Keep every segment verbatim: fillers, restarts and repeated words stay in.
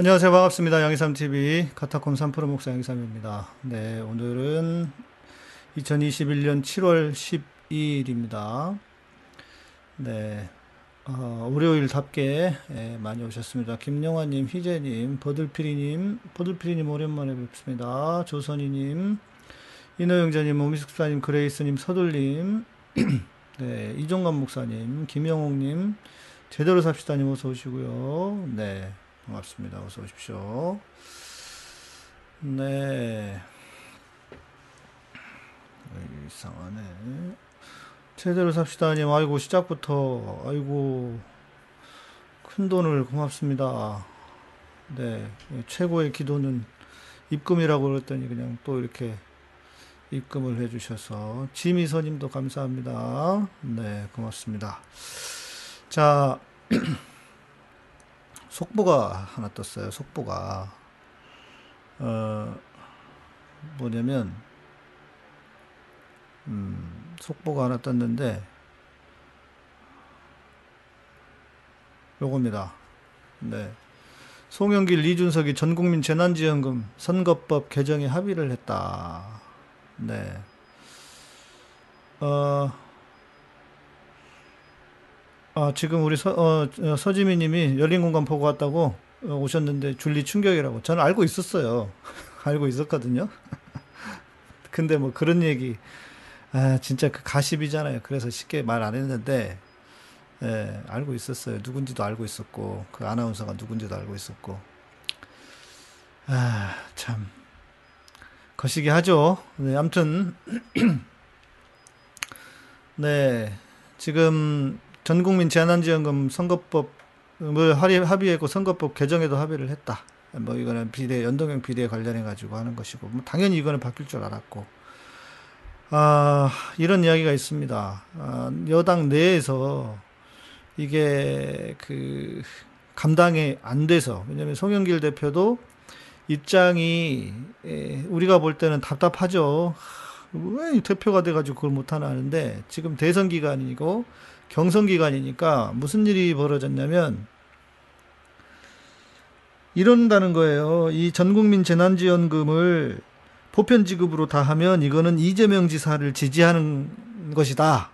안녕하세요. 반갑습니다. 양의삼 티비 카타콤 삼 프로 목사 양의삼입니다. 네, 오늘은 이천이십일 년 칠월 십이일입니다. 네, 어, 월요일답게 예, 많이 오셨습니다. 김영환님, 희재님, 버들피리님, 버들피리님 오랜만에 뵙습니다. 조선희님, 인어영자님, 오미숙사님, 그레이스님, 서둘님, 네, 이종관 목사님, 김영옥님, 제대로 삽시다님 어서 오시고요. 네, 반갑습니다. 어서 오십시오. 네, 이상하네. 제대로 삽시다님, 아이고, 시작부터, 아이고, 큰돈을 고맙습니다. 네, 최고의 기도는 입금이라고 그랬더니 그냥 또 이렇게 입금을 해주셔서, 지미서님도 감사합니다. 네, 고맙습니다. 자, 속보가 하나 떴어요. 속보가 어, 뭐냐면 음, 속보가 하나 떴는데 요겁니다. 네, 송영길, 이준석이 전국민 재난지원금 선거법 개정에 합의를 했다. 네, 어, 아, 지금 우리 서, 어, 서지민 님이 열린공간 보고 왔다고 오셨는데 줄리 충격이라고. 저는 알고 있었어요. 알고 있었거든요. 근데 뭐 그런 얘기, 아, 진짜 그 가십이잖아요. 그래서 쉽게 말 안 했는데, 예, 알고 있었어요. 누군지도 알고 있었고, 그 아나운서가 누군지도 알고 있었고. 아, 참. 거시기 하죠. 네, 아무튼. 네, 지금 전국민 재난지원금 선거법을 합의했고, 선거법 개정에도 합의를 했다. 뭐, 이거는 비례, 연동형 비례에 관련해가지고 하는 것이고, 뭐 당연히 이거는 바뀔 줄 알았고. 아, 이런 이야기가 있습니다. 아, 여당 내에서 이게 그 감당이 안 돼서, 왜냐면 송영길 대표도 입장이, 에, 우리가 볼 때는 답답하죠. 왜 대표가 돼가지고 그걸 못하나 하는데, 지금 대선 기간이고 경선 기간이니까 무슨 일이 벌어졌냐면 이런다는 거예요. 이 전국민 재난지원금을 보편지급으로 다 하면 이거는 이재명 지사를 지지하는 것이다,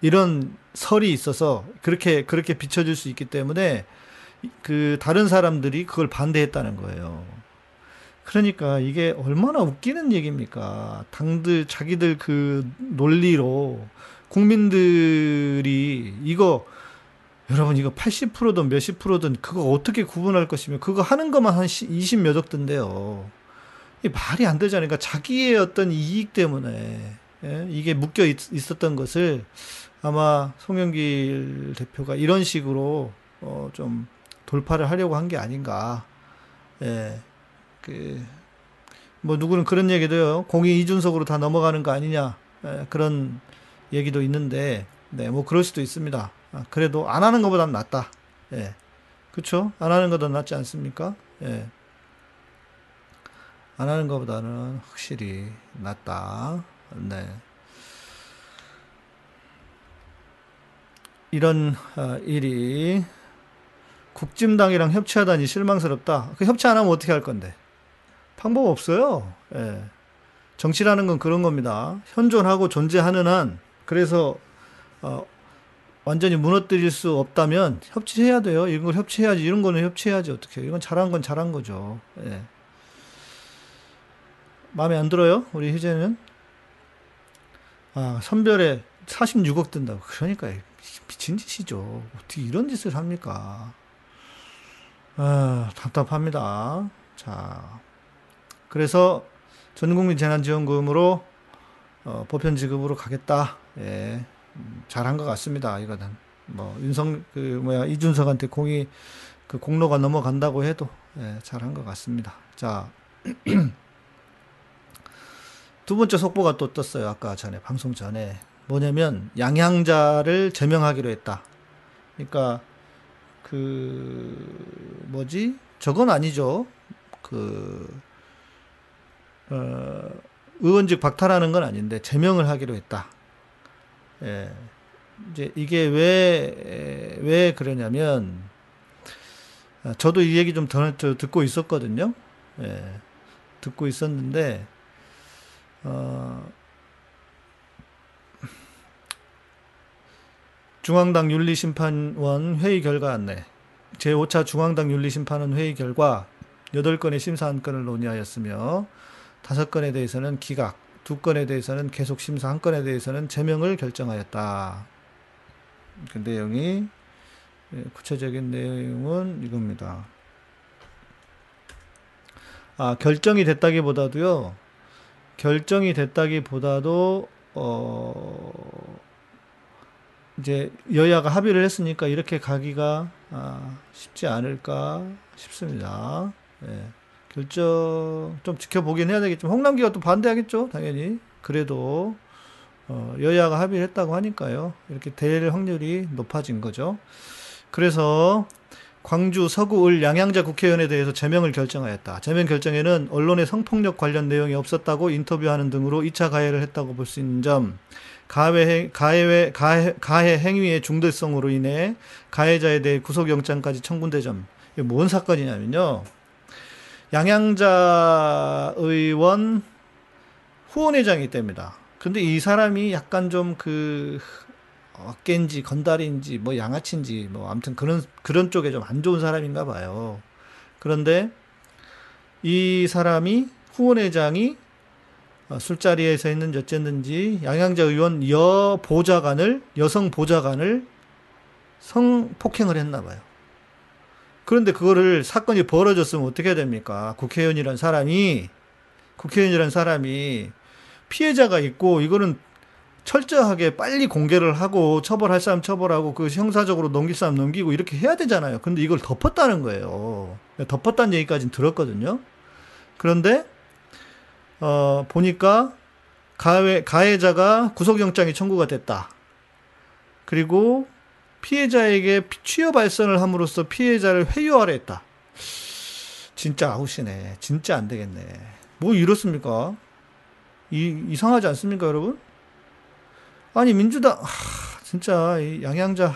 이런 설이 있어서 그렇게 그렇게 비춰질 수 있기 때문에 그 다른 사람들이 그걸 반대했다는 거예요. 그러니까 이게 얼마나 웃기는 얘기입니까? 당들 자기들 그 논리로 국민들이 이거, 여러분 이거 팔십 퍼센트든 몇십 프로든 그거 어떻게 구분할 것이며, 그거 하는 것만 한 이십몇 억 든데요. 말이 안 되잖아요. 그러니까 자기의 어떤 이익 때문에, 예? 이게 묶여 있, 있었던 것을 아마 송영길 대표가 이런 식으로 어, 좀 돌파를 하려고 한 게 아닌가. 예. 그, 뭐 누구는 그런 얘기도요. 공이 이준석으로 다 넘어가는 거 아니냐. 예, 그런 얘기도 있는데, 네, 뭐 그럴 수도 있습니다. 아, 그래도 안 하는 것보단 낫다. 예. 그쵸? 안 하는 것보단 낫지 않습니까? 예. 안 하는 것보다는 확실히 낫다. 네. 이런 어, 일이, 국진당이랑 협치하다니 실망스럽다. 그 협치 안 하면 어떻게 할 건데? 방법 없어요. 예. 정치라는 건 그런 겁니다. 현존하고 존재하는 한, 그래서 어, 완전히 무너뜨릴 수 없다면 협치해야 돼요. 이런 걸 협치해야지. 이런 거는 협치해야지. 어떻게 해요? 이건 잘한 건 잘한 거죠. 예. 마음에 안 들어요? 우리 희재는? 아, 선별에 사십육 억 든다고. 그러니까 미친 짓이죠. 어떻게 이런 짓을 합니까? 아, 답답합니다. 자, 그래서 전국민 재난지원금으로 어, 보편지급으로 가겠다. 예, 잘한 것 같습니다. 이거는 뭐 윤석 그 뭐야 이준석한테 공이 그 공로가 넘어간다고 해도, 예, 잘한 것 같습니다. 자. 두 번째 속보가 또 떴어요. 아까 전에, 방송 전에. 뭐냐면, 양향자를 제명하기로 했다. 그러니까, 그, 뭐지? 저건 아니죠. 그, 어, 의원직 박탈하는 건 아닌데, 제명을 하기로 했다. 예. 이제 이게 왜, 왜 그러냐면, 저도 이 얘기 좀 더, 저, 듣고 있었거든요. 예, 듣고 있었는데, 어, 중앙당 윤리심판원 회의 결과 안내. 제오 차 중앙당 윤리심판원 회의 결과 여덟 건의 심사한 건을 논의하였으며 다섯 건에 대해서는 기각, 두 건에 대해서는 계속 심사, 한 건에 대해서는 제명을 결정하였다. 그 내용이, 구체적인 내용은 이겁니다. 아, 결정이 됐다기보다도요. 결정이 됐다기보다도 어 이제 여야가 합의를 했으니까 이렇게 가기가 아, 쉽지 않을까 싶습니다. 예. 결정 좀 지켜보긴 해야 되겠지만 홍남기가 또 반대하겠죠, 당연히. 그래도 어, 여야가 합의를 했다고 하니까요. 이렇게 될 확률이 높아진 거죠. 그래서 광주, 서구, 을, 양향자 국회의원에 대해서 제명을 결정하였다. 제명 결정에는 언론의 성폭력 관련 내용이 없었다고 인터뷰하는 등으로 이 차 가해를 했다고 볼 수 있는 점, 가해, 가해, 가해, 가해 행위의 중대성으로 인해 가해자에 대해 구속영장까지 청구된 점. 이게 뭔 사건이냐면요. 양향자 의원 후원회장이 됩니다. 근데 이 사람이 약간 좀 그... 어깨인지 건달인지 뭐 양아치인지 뭐 아무튼 그런 그런 쪽에 좀 안 좋은 사람인가 봐요. 그런데 이 사람이 후원회장이 술자리에서 했는지 어쨌는지 양향자 의원 여 보좌관을 여성 보좌관을 성폭행을 했나 봐요. 그런데 그거를 사건이 벌어졌으면 어떻게 해야 됩니까? 국회의원이란 사람이 국회의원이란 사람이 피해자가 있고 이거는 철저하게 빨리 공개를 하고 처벌할 사람 처벌하고 그 형사적으로 넘길 사람 넘기고 이렇게 해야 되잖아요. 근데 이걸 덮었다는 거예요. 덮었다는 얘기까지는 들었거든요. 그런데 어, 보니까 가해, 가해자가 구속영장이 청구가 됐다. 그리고 피해자에게 취여 발선을 함으로써 피해자를 회유하려 했다. 진짜 아웃이네. 진짜 안 되겠네. 뭐 이렇습니까? 이, 이상하지 않습니까, 여러분? 아니 민주당 하, 진짜 이 양향자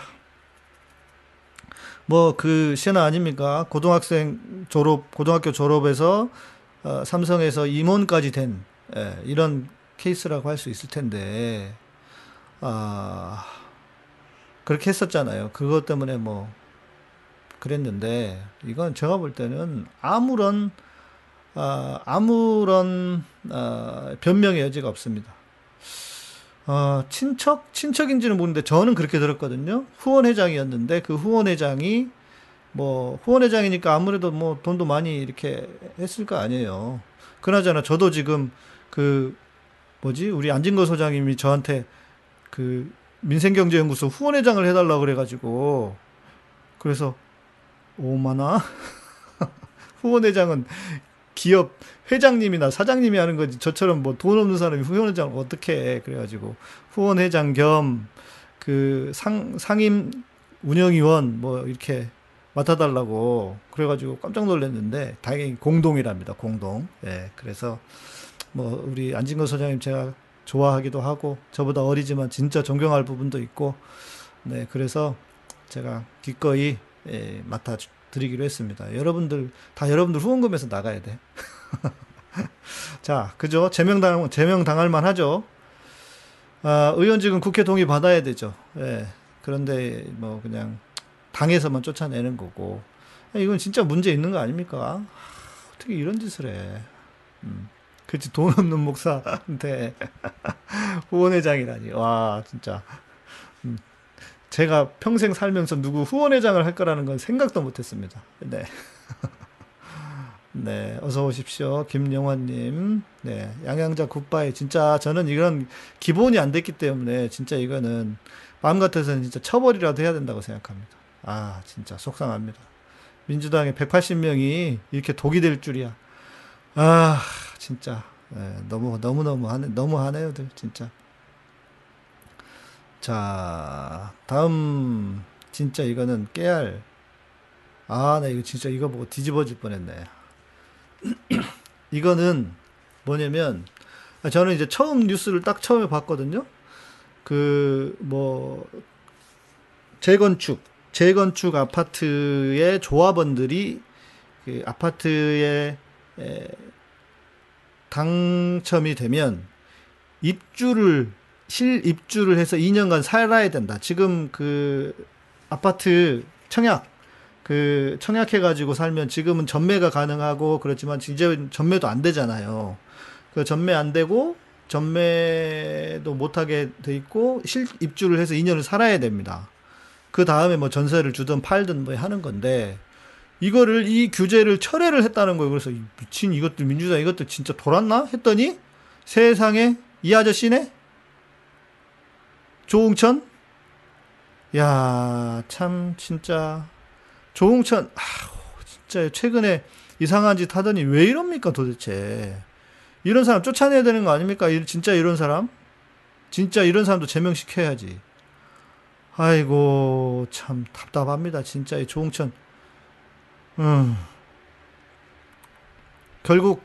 뭐 그 시나 아닙니까? 고등학생 졸업 고등학교 졸업해서 어, 삼성에서 임원까지 된 예, 이런 케이스라고 할 수 있을 텐데 아 그렇게 했었잖아요. 그것 때문에 뭐 그랬는데 이건 제가 볼 때는 아무런 아, 아무런 아, 변명의 여지가 없습니다. 어, 친척? 친척인지는 모르는데 저는 그렇게 들었거든요. 후원회장이었는데 그 후원회장이 뭐 후원회장이니까 아무래도 뭐 돈도 많이 이렇게 했을 거 아니에요. 그나저나 저도 지금 그 뭐지? 우리 안진거 소장님이 저한테 그 민생경제연구소 후원회장을 해달라고 그래가지고 그래서 오마나? 후원회장은 기업 회장님이나 사장님이 하는 거지 저처럼 뭐 돈 없는 사람이 후원회장을 어떻게 해. 그래가지고 후원회장 겸 그 상 상임 운영위원 뭐 이렇게 맡아달라고 그래가지고 깜짝 놀랐는데 다행히 공동이랍니다. 공동. 예, 그래서 뭐 우리 안진거 소장님 제가 좋아하기도 하고 저보다 어리지만 진짜 존경할 부분도 있고 네 그래서 제가 기꺼이 예, 맡아 드리기로 했습니다. 여러분들 다 여러분들 후원금에서 나가야 돼. 자, 그죠? 제명당 제명당할 만하죠. 아, 의원직은 국회 동의 받아야 되죠. 예. 그런데 뭐 그냥 당에서만 쫓아내는 거고 야, 이건 진짜 문제 있는 거 아닙니까? 하, 어떻게 이런 짓을 해? 음, 그렇지 돈 없는 목사한테 후원회장이라니 와 진짜. 음. 제가 평생 살면서 누구 후원회장을 할 거라는 건 생각도 못했습니다. 네, 네, 어서 오십시오, 김영환님. 네, 양향자 굿바이. 진짜 저는 이런 기본이 안 됐기 때문에 진짜 이거는 마음 같아서는 진짜 처벌이라도 해야 된다고 생각합니다. 아, 진짜 속상합니다. 민주당의 백팔십 명이 이렇게 독이 될 줄이야. 아, 진짜 네, 너무 너무 너무 하네, 너무 하네요들 진짜. 자, 다음, 진짜 이거는 깨알. 아, 나 이거 진짜 이거 보고 뒤집어질 뻔했네. 이거는 뭐냐면, 저는 이제 처음 뉴스를 딱 처음에 봤거든요. 그, 뭐, 재건축, 재건축 아파트의 조합원들이 그 아파트에 당첨이 되면 입주를 실입주를 해서 이 년간 살아야 된다. 지금 그 아파트 청약 그 청약해가지고 살면 지금은 전매가 가능하고 그렇지만 이제 전매도 안 되잖아요. 그 전매 안 되고 전매도 못하게 돼 있고 실입주를 해서 이 년을 살아야 됩니다. 그 다음에 뭐 전세를 주든 팔든 뭐 하는 건데 이거를 이 규제를 철회를 했다는 거예요. 그래서 미친 이것도 민주당 이것도 진짜 돌았나 했더니 세상에 이 아저씨네 조응천 야 참 진짜 조응천 아우 진짜 최근에 이상한 짓 하더니 왜 이럽니까 도대체 이런 사람 쫓아내야 되는 거 아닙니까? 진짜 이런 사람 진짜 이런 사람도 제명시켜야지. 아이고 참 답답합니다. 진짜 이 조응천 음. 결국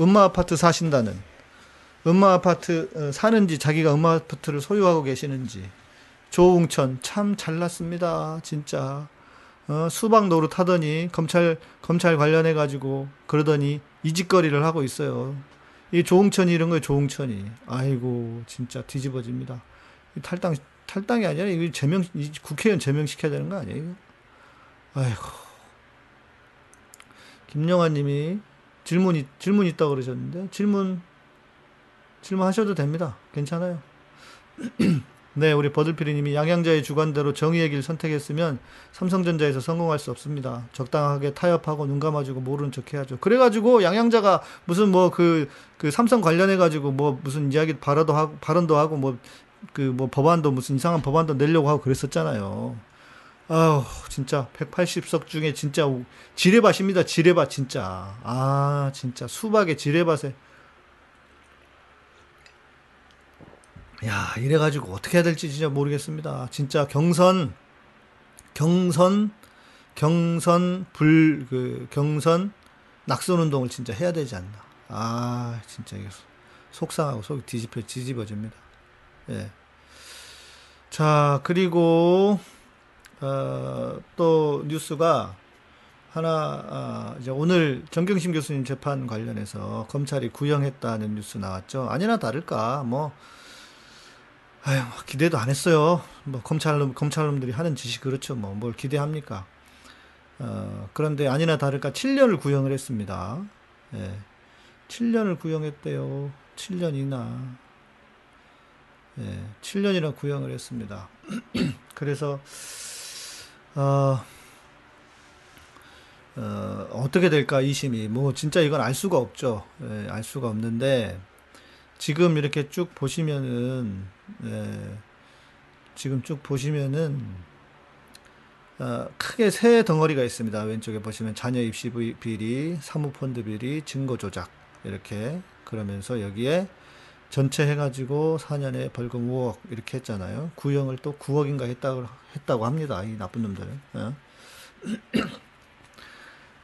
음마아파트 사신다는 음마아파트 사는지 자기가 음마아파트를 소유하고 계시는지 조응천 참 잘났습니다. 진짜 어, 수박 노릇 하더니 검찰 검찰 관련해 가지고 그러더니 이짓거리를 하고 있어요. 이 조응천이 이런 거예요. 조응천이 아이고 진짜 뒤집어집니다. 탈당 탈당이 아니라 이거 제명 이 국회의원 제명시켜야 되는 거 아니에요? 아이고 김영아님이 질문이 질문 있다 그러셨는데 질문 질문하셔도 됩니다. 괜찮아요. 네, 우리 버들피리님이 양향자의 주관대로 정의의 길 선택했으면 삼성전자에서 성공할 수 없습니다. 적당하게 타협하고 눈 감아주고 모르는 척 해야죠. 그래가지고 양향자가 무슨 뭐 그 그 삼성 관련해가지고 뭐 무슨 이야기 발언도 하고 발언도 하고 뭐 그 뭐 법안도 무슨 이상한 법안도 내려고 하고 그랬었잖아요. 아우 진짜 백팔십 석 중에 진짜 지뢰밭입니다. 지뢰밭 진짜. 아 진짜 수박의 지뢰밭에. 야 이래가지고 어떻게 해야 될지 진짜 모르겠습니다. 진짜 경선 경선 경선 불 그 경선 낙선운동을 진짜 해야 되지 않나. 아 진짜 이거 속상하고 속이 뒤집혀 뒤집어집니다. 예. 자 그리고 어, 또 뉴스가 하나 아, 이제 오늘 정경심 교수님 재판 관련해서 검찰이 구형했다는 뉴스 나왔죠. 아니나 다를까 뭐 아유, 기대도 안 했어요. 뭐, 검찰놈, 검찰놈들이 하는 짓이 그렇죠. 뭐, 뭘 기대합니까? 어, 그런데 아니나 다를까 칠 년을 구형을 했습니다. 예. 칠 년을 구형했대요. 칠 년이나. 예. 칠 년이나 구형을 했습니다. 그래서, 어, 어, 어떻게 될까, 이 심이. 뭐, 진짜 이건 알 수가 없죠. 예, 알 수가 없는데, 지금 이렇게 쭉 보시면은, 예, 지금 쭉 보시면은, 어, 크게 세 덩어리가 있습니다. 왼쪽에 보시면 자녀 입시 비리, 사모펀드 비리, 증거 조작. 이렇게. 그러면서 여기에 전체 해가지고 사 년에 벌금 오억 이렇게 했잖아요. 구형을 또 구억인가 했다고, 했다고 합니다. 이 나쁜 놈들은. 예.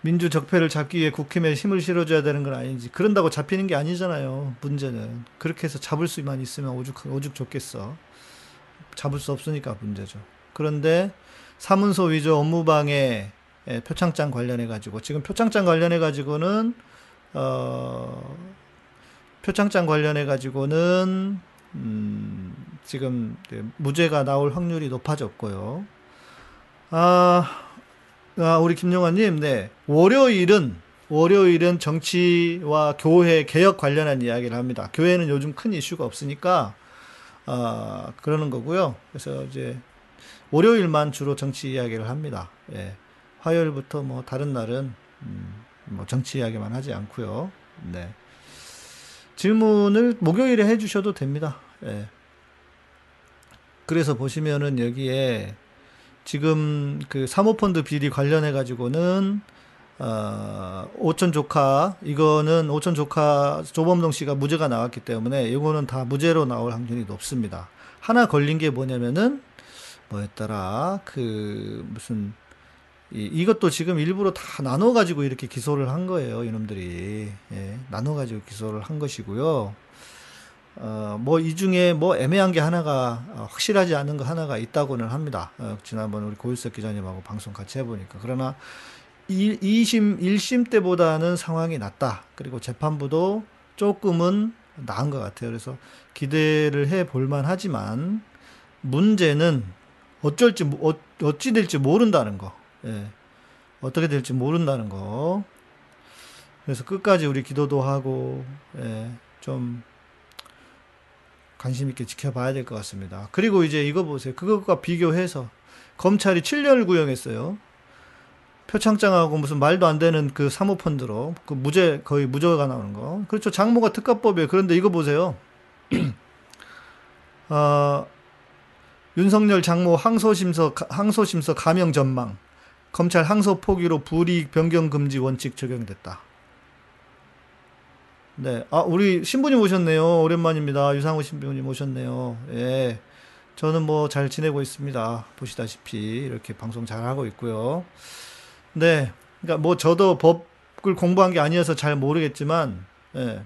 민주 적폐를 잡기 위해 국힘에 힘을 실어줘야 되는 건 아닌지. 그런다고 잡히는 게 아니잖아요. 문제는. 그렇게 해서 잡을 수만 있으면 오죽, 오죽 좋겠어. 잡을 수 없으니까 문제죠. 그런데 사문서 위조 업무방해 표창장 관련해가지고 지금 표창장 관련해가지고는 어, 표창장 관련해가지고는 음, 지금 무죄가 나올 확률이 높아졌고요. 아... 아, 우리 김용환님, 네. 월요일은, 월요일은 정치와 교회 개혁 관련한 이야기를 합니다. 교회는 요즘 큰 이슈가 없으니까, 아, 그러는 거고요. 그래서 이제, 월요일만 주로 정치 이야기를 합니다. 예. 화요일부터 뭐, 다른 날은, 음, 뭐, 정치 이야기만 하지 않고요. 네. 질문을 목요일에 해주셔도 됩니다. 예. 그래서 보시면은 여기에, 지금 그 사모펀드 비리 관련해 가지고는 어, 오천 조카 이거는 오천 조카 조범동 씨가 무죄가 나왔기 때문에 이거는 다 무죄로 나올 확률이 높습니다. 하나 걸린 게 뭐냐면은 뭐였더라 그 무슨 이, 이것도 지금 일부러 다 나눠 가지고 이렇게 기소를 한 거예요. 이놈들이 예, 나눠 가지고 기소를 한 것이고요. 어, 뭐 이 중에 뭐 애매한 게 하나가 어, 확실하지 않은 거 하나가 있다고는 합니다. 어, 지난번 우리 고유석 기자님하고 방송 같이 해보니까. 그러나 이, 이심, 일심 때보다는 상황이 낫다. 그리고 재판부도 조금은 나은 것 같아요. 그래서 기대를 해볼만 하지만 문제는 어쩔지, 어, 어찌 될지 모른다는 거. 예. 어떻게 될지 모른다는 거. 그래서 끝까지 우리 기도도 하고, 예, 좀 관심 있게 지켜봐야 될 것 같습니다. 그리고 이제 이거 보세요. 그것과 비교해서 검찰이 칠년을 구형했어요. 표창장하고 무슨 말도 안 되는 그 사모펀드로 그 무죄, 거의 무죄가 나오는 거. 그렇죠. 장모가 특가법이에요. 그런데 이거 보세요. 어, 윤석열 장모 항소심서, 항소심서 감형 전망. 검찰 항소 포기로 불이익 변경 금지 원칙 적용됐다. 네. 아, 우리 신부님 오셨네요. 오랜만입니다. 유상우 신부님 오셨네요. 예. 저는 뭐 잘 지내고 있습니다. 보시다시피 이렇게 방송 잘 하고 있고요. 네. 그러니까 뭐 저도 법을 공부한 게 아니어서 잘 모르겠지만, 예.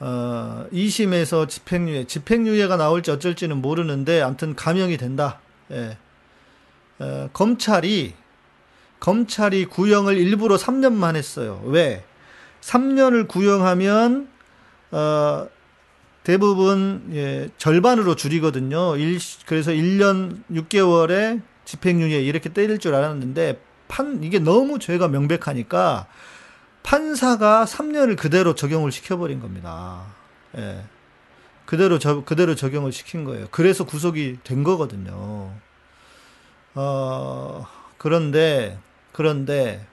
어, 이심에서 집행유예, 집행유예가 나올지 어쩔지는 모르는데, 암튼 감형이 된다. 예. 어, 검찰이, 검찰이 구형을 일부러 삼년만 했어요. 왜? 삼년을 구형하면, 어, 대부분, 예, 절반으로 줄이거든요. 일, 그래서 일년 육개월에 집행유예 이렇게 때릴 줄 알았는데, 판, 이게 너무 죄가 명백하니까, 판사가 삼년을 그대로 적용을 시켜버린 겁니다. 예. 그대로, 저, 그대로 적용을 시킨 거예요. 그래서 구속이 된 거거든요. 어, 그런데, 그런데,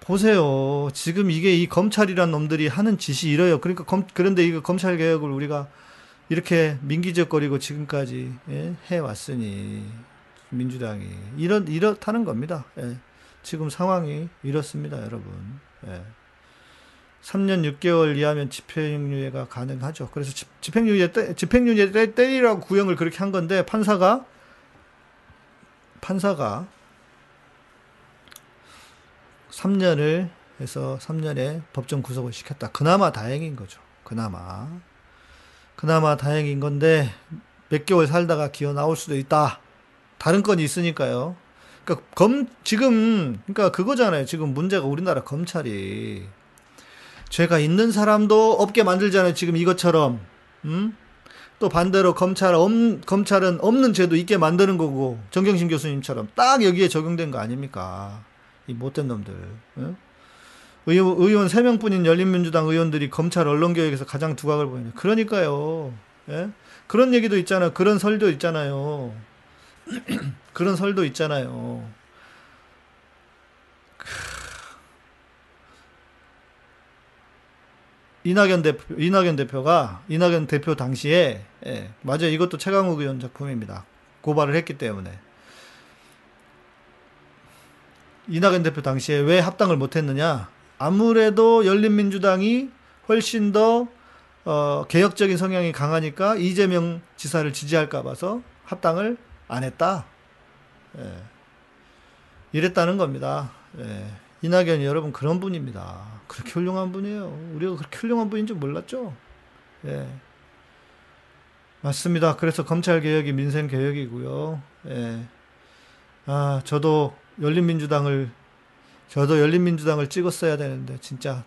보세요. 지금 이게 이 검찰이란 놈들이 하는 짓이 이래요. 그러니까, 검, 그런데 이 검찰 개혁을 우리가 이렇게 민기적거리고 지금까지, 예? 해왔으니, 민주당이. 이런, 이렇다는 겁니다. 예. 지금 상황이 이렇습니다, 여러분. 예. 삼년 육개월 이하면 집행유예가 가능하죠. 그래서 집, 집행유예, 때, 집행유예 때, 때리라고 구형을 그렇게 한 건데, 판사가, 판사가 삼년을 해서 삼년에 법정 구속을 시켰다. 그나마 다행인 거죠. 그나마. 그나마 다행인 건데 몇 개월 살다가 기어 나올 수도 있다. 다른 건이 있으니까요. 그러니까 검 지금 그러니까 그거잖아요. 지금 문제가 우리나라 검찰이 죄가 있는 사람도 없게 만들잖아요. 지금 이것처럼. 음? 또 반대로 검찰, 엄, 검찰은 없는 죄도 있게 만드는 거고, 정경심 교수님처럼 딱 여기에 적용된 거 아닙니까? 이 못된 놈들. 응? 의원, 의원 세 명 뿐인 열린민주당 의원들이 검찰 언론개혁에서 가장 두각을 보이네. 그러니까요. 예? 그런 얘기도 있잖아요. 그런 설도 있잖아요. 그런 설도 있잖아요. 이낙연 대표, 이낙연 대표가, 이낙연 대표 당시에, 예, 맞아요. 이것도 최강욱 의원 작품입니다. 고발을 했기 때문에. 이낙연 대표 당시에 왜 합당을 못했느냐. 아무래도 열린민주당이 훨씬 더, 어, 개혁적인 성향이 강하니까 이재명 지사를 지지할까 봐서 합당을 안 했다. 예. 이랬다는 겁니다. 예. 이낙연이 여러분 그런 분입니다. 그렇게 훌륭한 분이에요. 우리가 그렇게 훌륭한 분인 줄 몰랐죠? 예. 맞습니다. 그래서 검찰개혁이 민생개혁이고요. 예. 아, 저도 열린민주당을, 저도 열린민주당을 찍었어야 되는데, 진짜,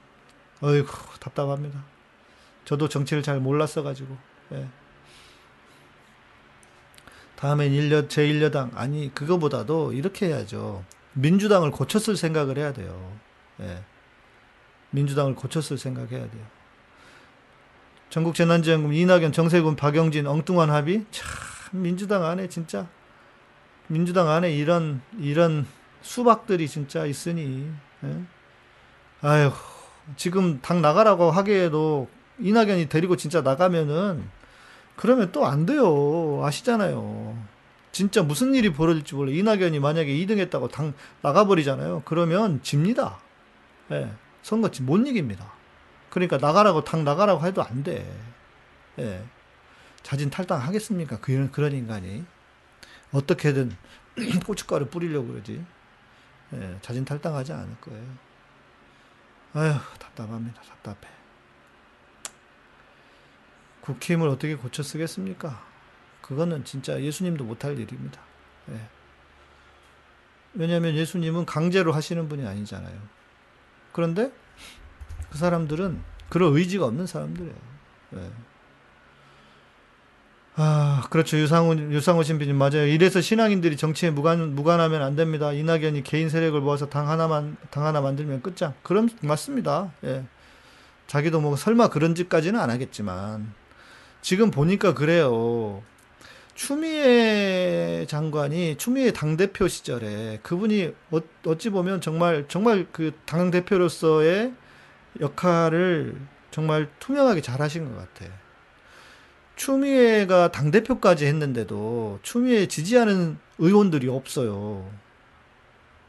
어이구, 답답합니다. 저도 정치를 잘 몰랐어가지고, 예. 다음엔 일여, 제일여당, 아니, 그거보다도 이렇게 해야죠. 민주당을 고쳤을 생각을 해야 돼요. 예. 민주당을 고쳤을 생각해야 돼요. 전국재난지원금, 이낙연, 정세균, 박영진 엉뚱한 합의? 참 민주당 안에 진짜 민주당 안에 이런 이런 수박들이 진짜 있으니. 예? 아휴, 지금 당 나가라고 하기에도 이낙연이 데리고 진짜 나가면은 그러면 또 안 돼요. 아시잖아요. 진짜 무슨 일이 벌어질지 몰라. 이낙연이 만약에 이등 했다고 당 나가버리잖아요. 그러면 집니다. 예. 선거 못 이깁니다. 그러니까 나가라고, 당 나가라고 해도 안 돼. 예. 자진 탈당하겠습니까? 그런, 그런 인간이. 어떻게든 고춧가루 뿌리려고 그러지. 예. 자진 탈당하지 않을 거예요. 아휴, 답답합니다. 답답해. 국힘을 어떻게 고쳐 쓰겠습니까? 그거는 진짜 예수님도 못할 일입니다. 예. 왜냐하면 예수님은 강제로 하시는 분이 아니잖아요. 그런데 그 사람들은 그런 의지가 없는 사람들이에요. 예. 아, 그렇죠. 유상우, 유상우 신비님 맞아요. 이래서 신앙인들이 정치에 무관, 무관하면 안 됩니다. 이낙연이 개인 세력을 모아서 당 하나만, 당 하나 만들면 끝장. 그럼 맞습니다. 예. 자기도 뭐 설마 그런 짓까지는 안 하겠지만, 지금 보니까 그래요. 추미애 장관이, 추미애 당대표 시절에 그분이 어, 어찌 보면 정말, 정말 그 당대표로서의 역할을 정말 투명하게 잘 하신 것 같아. 추미애가 당대표까지 했는데도 추미애 지지하는 의원들이 없어요.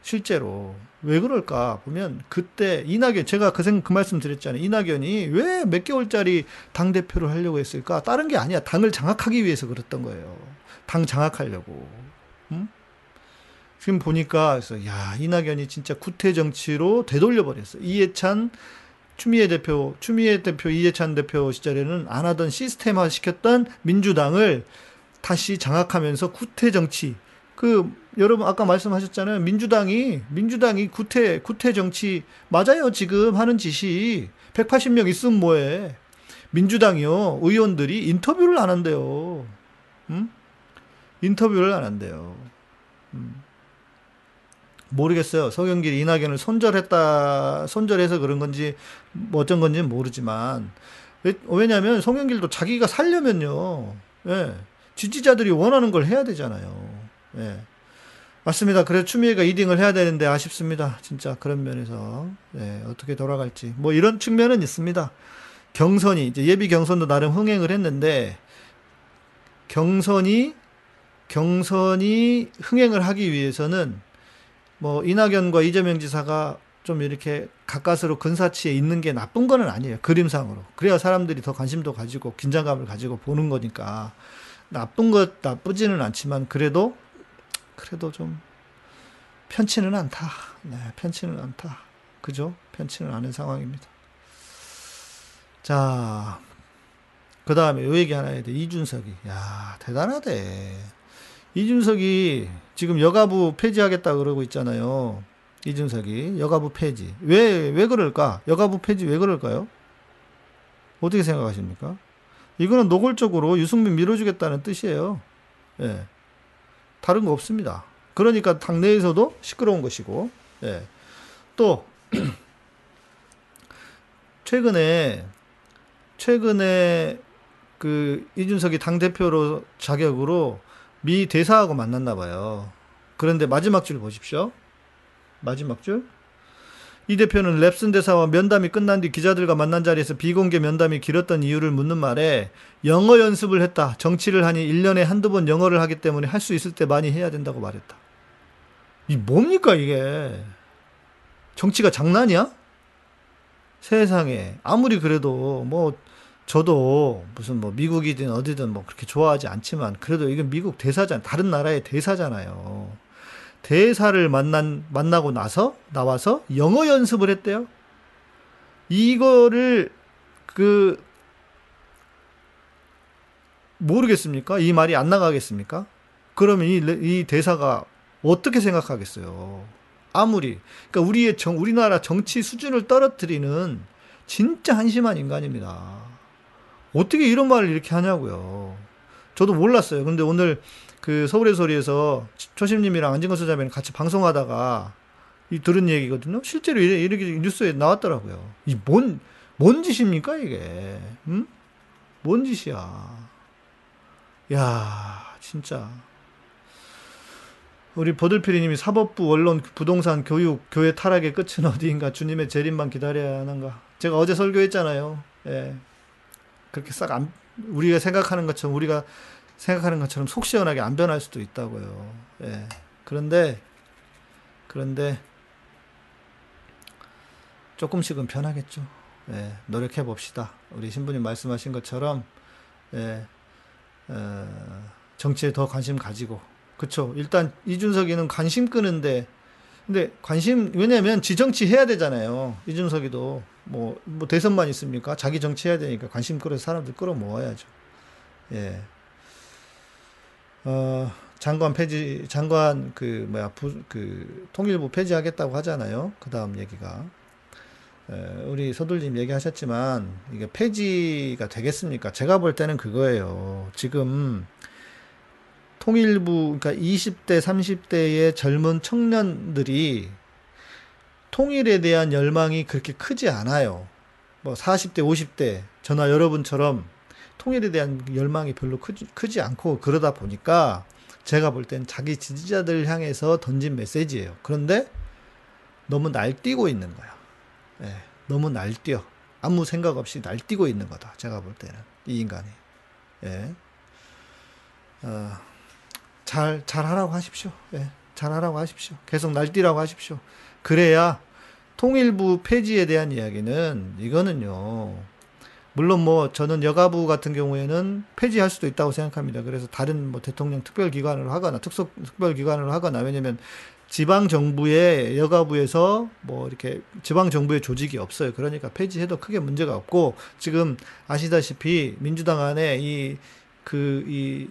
실제로. 왜 그럴까? 보면 그때 이낙연, 제가 그, 생, 그 말씀 드렸잖아요. 이낙연이 왜 몇 개월짜리 당대표를 하려고 했을까? 다른 게 아니야. 당을 장악하기 위해서 그랬던 거예요. 당 장악하려고. 응? 지금 보니까, 그래서 야, 이낙연이 진짜 구태 정치로 되돌려버렸어. 이해찬, 추미애 대표, 추미애 대표, 이해찬 대표 시절에는 안 하던 시스템화 시켰던 민주당을 다시 장악하면서 구태 정치. 그, 여러분, 아까 말씀하셨잖아요. 민주당이, 민주당이 구태, 구태 정치. 맞아요. 지금 하는 짓이. 백팔십 명 있으면 뭐해. 민주당이요. 의원들이 인터뷰를 안 한대요. 음? 인터뷰를 안 한대요. 음. 모르겠어요. 송영길, 이낙연을 손절했다, 손절해서 그런 건지, 뭐 어쩐 건지는 모르지만. 왜, 왜냐면 송영길도 자기가 살려면요, 예, 지지자들이 원하는 걸 해야 되잖아요. 예. 맞습니다. 그래서 추미애가 이딩을 해야 되는데 아쉽습니다. 진짜 그런 면에서. 예, 어떻게 돌아갈지. 뭐 이런 측면은 있습니다. 경선이, 이제 예비 경선도 나름 흥행을 했는데, 경선이, 경선이 흥행을 하기 위해서는 뭐 이낙연과 이재명 지사가 좀 이렇게 가까스로 근사치에 있는 게 나쁜 거는 아니에요. 그림상으로. 그래야 사람들이 더 관심도 가지고 긴장감을 가지고 보는 거니까 나쁜 것 나쁘지는 않지만 그래도 그래도 좀 편치는 않다. 네, 편치는 않다. 그죠? 편치는 않은 상황입니다. 자, 그 다음에 요 얘기 하나 해야 돼. 이준석이. 야, 대단하대. 이준석이 지금 여가부 폐지하겠다 그러고 있잖아요. 이준석이 여가부 폐지. 왜, 왜 그럴까? 여가부 폐지 왜 그럴까요? 어떻게 생각하십니까? 이거는 노골적으로 유승민 밀어주겠다는 뜻이에요. 예. 다른 거 없습니다. 그러니까 당내에서도 시끄러운 것이고. 예. 또 최근에 최근에 그 이준석이 당대표로 자격으로 미 대사하고 만났나 봐요. 그런데 마지막 줄 보십시오. 마지막 줄. 이 대표는 랩슨 대사와 면담이 끝난 뒤 기자들과 만난 자리에서 비공개 면담이 길었던 이유를 묻는 말에 영어 연습을 했다. 정치를 하니 일 년에 한두 번 영어를 하기 때문에 할 수 있을 때 많이 해야 된다고 말했다. 이 뭡니까 이게. 정치가 장난이야? 세상에. 아무리 그래도 뭐 저도 무슨 뭐 미국이든 어디든 뭐 그렇게 좋아하지 않지만 그래도 이건 미국 대사잖아요. 다른 나라의 대사잖아요. 대사를 만난, 만나고 나서 나와서 영어 연습을 했대요. 이거를 그 모르겠습니까? 이 말이 안 나가겠습니까? 그러면 이, 이 대사가 어떻게 생각하겠어요? 아무리. 그러니까 우리의 정, 우리나라 정치 수준을 떨어뜨리는 진짜 한심한 인간입니다. 어떻게 이런 말을 이렇게 하냐고요. 저도 몰랐어요. 근데 오늘 그 서울의 소리에서 초심님이랑 안진거 소장님 같이 방송하다가 이 들은 얘기거든요. 실제로 이래, 이렇게 뉴스에 나왔더라고요. 이 뭔, 뭔 짓입니까, 이게? 응? 뭔 짓이야. 야, 진짜. 우리 보들피리님이 사법부, 언론, 부동산, 교육, 교회 타락의 끝은 어디인가? 주님의 재림만 기다려야 하는가? 제가 어제 설교했잖아요. 예. 그렇게 싹 안, 우리가 생각하는 것처럼, 우리가 생각하는 것처럼 속 시원하게 안 변할 수도 있다고요. 예. 그런데, 그런데, 조금씩은 변하겠죠. 예. 노력해 봅시다. 우리 신부님 말씀하신 것처럼, 예. 어, 정치에 더 관심 가지고. 그쵸. 일단, 이준석이는 관심 끄는데, 근데 관심, 왜냐면 지정치 해야 되잖아요. 이준석이도 뭐, 뭐 대선만 있습니까? 자기 정치 해야 되니까 관심 끌어서 사람들 끌어 모아야죠. 예. 어, 장관 폐지, 장관 그 뭐야 부, 그 통일부 폐지하겠다고 하잖아요. 그 다음 얘기가 에, 우리 서둘님 얘기하셨지만 이게 폐지가 되겠습니까? 제가 볼 때는 그거예요. 지금 통일부, 그러니까 이십 대 삼십 대의 젊은 청년들이 통일에 대한 열망이 그렇게 크지 않아요. 뭐 사십 대 오십 대 저나 여러분처럼 통일에 대한 열망이 별로 크지, 크지 않고, 그러다 보니까 제가 볼 땐 자기 지지자들 향해서 던진 메시지예요. 그런데 너무 날뛰고 있는 거야. 예, 너무 날뛰어. 아무 생각 없이 날뛰고 있는 거다. 제가 볼 때는 이 인간이. 예. 어, 잘, 잘하라고 하십시오. 예, 잘하라고 하십시오. 계속 날뛰라고 하십시오. 그래야 통일부 폐지에 대한 이야기는, 이거는요. 물론 뭐 저는 여가부 같은 경우에는 폐지할 수도 있다고 생각합니다. 그래서 다른 뭐 대통령 특별기관으로 하거나 특수 특별기관으로 하거나, 왜냐면 지방 정부의 여가부에서 뭐 이렇게 지방 정부의 조직이 없어요. 그러니까 폐지해도 크게 문제가 없고, 지금 아시다시피 민주당 안에 이 그 이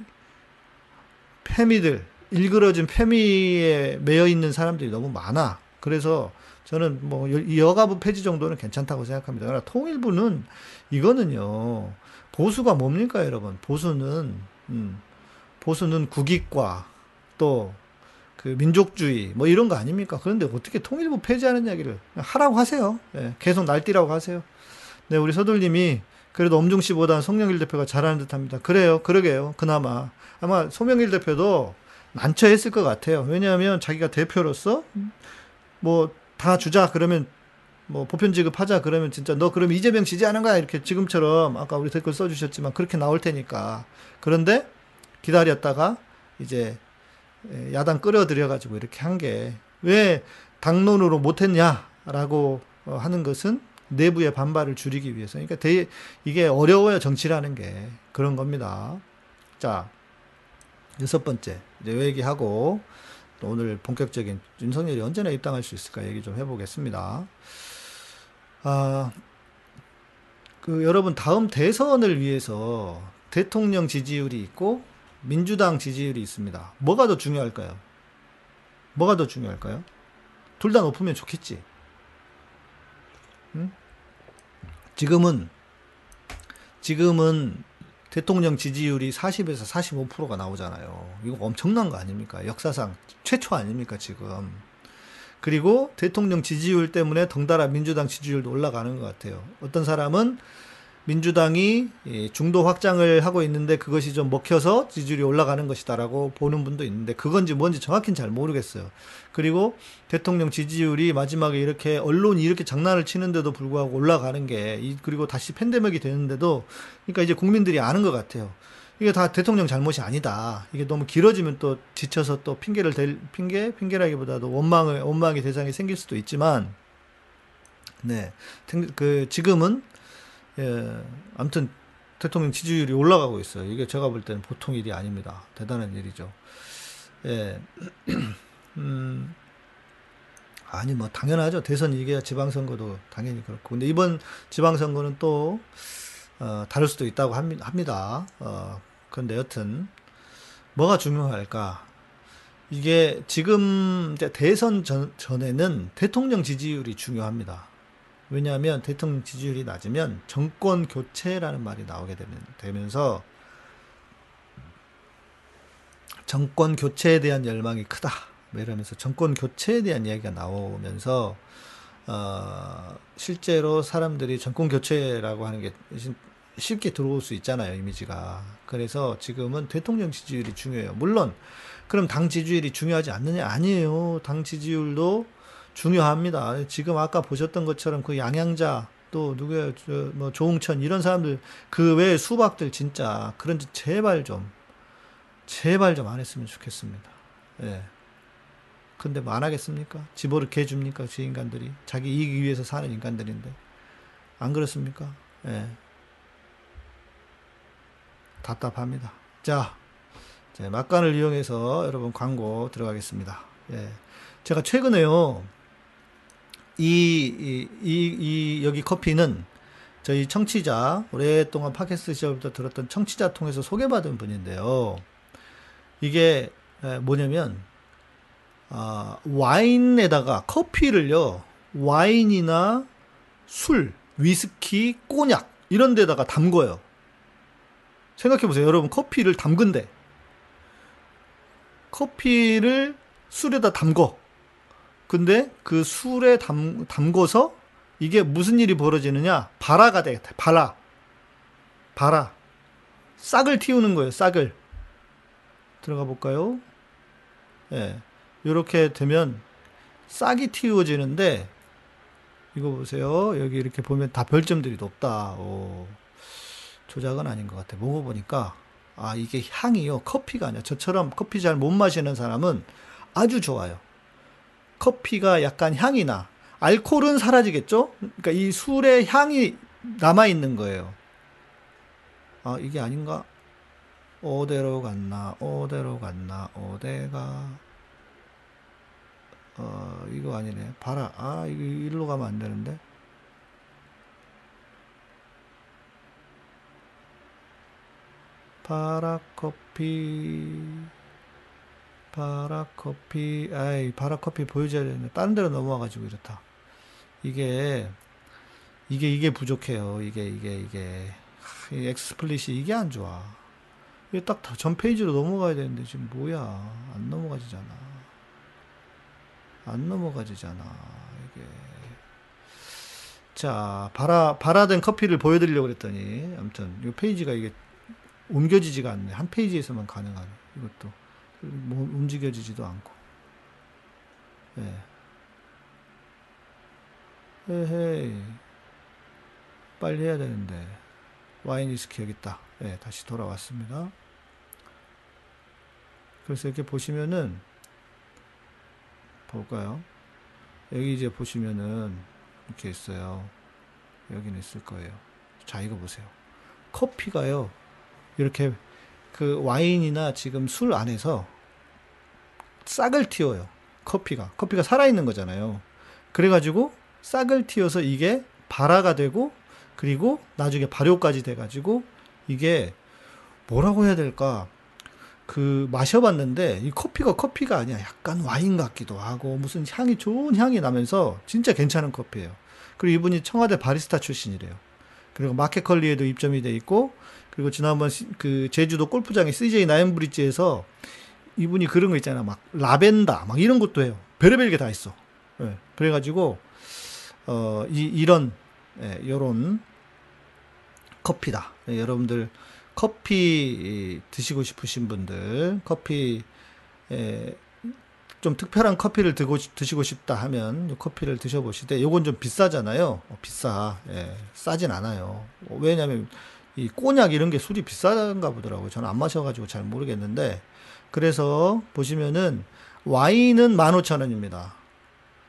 패미들, 일그러진 패미에 매여 있는 사람들이 너무 많아. 그래서 저는 뭐 여가부 폐지 정도는 괜찮다고 생각합니다. 그러나 통일부는, 이거는요, 보수가 뭡니까 여러분? 보수는 음, 보수는 국익과 또 그 민족주의 뭐 이런 거 아닙니까? 그런데 어떻게 통일부 폐지하는 이야기를 하라고 하세요? 예, 계속 날뛰라고 하세요. 네, 우리 서돌님이 그래도 엄중 씨보다는 송영길 대표가 잘하는 듯합니다. 그래요, 그러게요. 그나마 아마 송영길 대표도 난처했을 것 같아요. 왜냐하면 자기가 대표로서 뭐 다 주자 그러면, 뭐 보편 지급하자 그러면 진짜 너 그럼 이재명 지지하는 거야 이렇게 지금처럼 아까 우리 댓글 써주셨지만 그렇게 나올 테니까. 그런데 기다렸다가 이제 야당 끌어들여가지고 이렇게 한 게, 왜 당론으로 못했냐라고 하는 것은 내부의 반발을 줄이기 위해서. 그러니까 대, 이게 어려워요, 정치라는 게. 그런 겁니다. 자, 여섯 번째 이제 요 얘기하고 또 오늘 본격적인 윤석열이 언제나 입당할 수 있을까 얘기 좀 해보겠습니다. 아, 그 여러분, 다음 대선을 위해서 대통령 지지율이 있고 민주당 지지율이 있습니다. 뭐가 더 중요할까요? 뭐가 더 중요할까요? 둘 다 높으면 좋겠지. 응? 지금은 지금은 대통령 지지율이 사십에서 사십오 퍼센트가 나오잖아요. 이거 엄청난 거 아닙니까? 역사상 최초 아닙니까, 지금. 그리고 대통령 지지율 때문에 덩달아 민주당 지지율도 올라가는 것 같아요. 어떤 사람은 민주당이 중도 확장을 하고 있는데 그것이 좀 먹혀서 지지율이 올라가는 것이다라고 보는 분도 있는데, 그건지 뭔지 정확히는 잘 모르겠어요. 그리고 대통령 지지율이 마지막에 이렇게 언론이 이렇게 장난을 치는데도 불구하고 올라가는 게, 그리고 다시 팬데믹이 되는데도, 그러니까 이제 국민들이 아는 것 같아요. 이게 다 대통령 잘못이 아니다. 이게 너무 길어지면 또 지쳐서 또 핑계를 댈, 핑계, 핑계라기보다도 원망의, 원망의 대상이 생길 수도 있지만, 네. 그, 지금은, 예, 아무튼 대통령 지지율이 올라가고 있어요. 이게 제가 볼 때는 보통 일이 아닙니다. 대단한 일이죠. 예. 음, 아니, 뭐, 당연하죠. 대선 이겨야 지방선거도 당연히 그렇고. 근데 이번 지방선거는 또, 어, 다를 수도 있다고 합니다. 어, 그런데 여튼 뭐가 중요할까? 이게 지금 대선 전, 전에는 대통령 지지율이 중요합니다. 왜냐하면 대통령 지지율이 낮으면 정권 교체라는 말이 나오게 되면서 정권 교체에 대한 열망이 크다. 이러면서 정권 교체에 대한 이야기가 나오면서, 어, 실제로 사람들이 정권 교체라고 하는 게 쉽게 들어올 수 있잖아요, 이미지가. 그래서 지금은 대통령 지지율이 중요해요. 물론 그럼 당 지지율이 중요하지 않느냐? 아니에요. 당 지지율도 중요합니다. 지금 아까 보셨던 것처럼 그 양향자, 또 누구야, 저, 뭐 조응천 이런 사람들, 그 외에 수박들 진짜 그런지 제발 좀 제발 좀 안 했으면 좋겠습니다. 예. 근데 뭐 안 하겠습니까? 집어넣게 해줍니까? 그 인간들이 자기 이익 위해서 사는 인간들인데, 안 그렇습니까? 예. 답답합니다. 자, 제 막간을 이용해서 여러분 광고 들어가겠습니다. 예. 제가 최근에요, 이, 이, 이, 이 여기 커피는 저희 청취자, 오랫동안 팟캐스트 시절부터 들었던 청취자 통해서 소개받은 분인데요. 이게 뭐냐면, 아, 와인에다가 커피를요, 와인이나 술, 위스키, 꼬냑 이런 데다가 담궈요. 생각해보세요. 여러분, 커피를 담근대. 커피를 술에다 담궈. 근데 그 술에 담, 담궈서 이게 무슨 일이 벌어지느냐? 발아가 되겠다. 발아. 발아. 싹을 틔우는 거예요. 싹을. 들어가 볼까요? 예. 요렇게 되면 싹이 틔워지는데, 이거 보세요. 여기 이렇게 보면 다 별점들이 높다. 오, 조작은 아닌 것 같아. 먹어보니까, 아, 이게 향이요, 커피가 아니야. 저처럼 커피 잘 못 마시는 사람은 아주 좋아요. 커피가 약간 향이 나. 알코올은 사라지겠죠? 그러니까 이 술의 향이 남아있는 거예요. 아, 이게 아닌가? 어디로 갔나? 어디로 갔나? 어디가? 어, 이거 아니네. 봐라. 아, 이거 일로 가면 안 되는데. 바라커피. 바라커피. 아이, 바라커피 보여줘야 되는데. 다른 데로 넘어와가지고 이렇다. 이게, 이게, 이게 부족해요. 이게, 이게, 이게. 하, 이 엑스플릿이 이게 안 좋아. 이게 딱 전 페이지로 넘어가야 되는데. 지금 뭐야. 안 넘어가지잖아. 안 넘어가지잖아, 이게. 자, 발아, 발아된 커피를 보여드리려고 그랬더니, 아무튼, 이 페이지가 이게 옮겨지지가 않네. 한 페이지에서만 가능하네. 이것도. 뭐, 움직여지지도 않고. 예. 에헤이. 빨리 해야 되는데. 와인 위스키 여기 있다. 예, 다시 돌아왔습니다. 그래서 이렇게 보시면은, 볼까요? 여기 이제 보시면은 이렇게 있어요. 여기는 있을 거예요. 자, 이거 보세요. 커피가요, 이렇게 그 와인이나 지금 술 안에서 싹을 틔워요. 커피가. 커피가 살아있는 거잖아요. 그래가지고 싹을 틔워서 이게 발아가 되고, 그리고 나중에 발효까지 돼가지고 이게 뭐라고 해야 될까? 그 마셔봤는데 이 커피가 커피가 아니야. 약간 와인 같기도 하고 무슨 향이, 좋은 향이 나면서 진짜 괜찮은 커피예요. 그리고 이분이 청와대 바리스타 출신이래요. 그리고 마켓컬리에도 입점이 돼 있고, 그리고 지난번 그 제주도 골프장의 씨제이 나인브릿지에서 이분이 그런 거 있잖아, 막 라벤더 막 이런 것도 해요. 별의별 게 다 있어. 예. 그래가지고 어, 이, 이런 예, 요런 커피다. 예, 여러분들 커피 드시고 싶으신 분들, 커피 에, 좀 특별한 커피를 드고, 드시고 싶다 하면 커피를 드셔보시되, 요건 좀 비싸잖아요. 어, 비싸. 예, 싸진 않아요. 어, 왜냐면 이 꼬냑 이런 게 술이 비싼가 보더라고요. 저는 안 마셔가지고 잘 모르겠는데. 그래서 보시면은 와인은 만 오천 원입니다.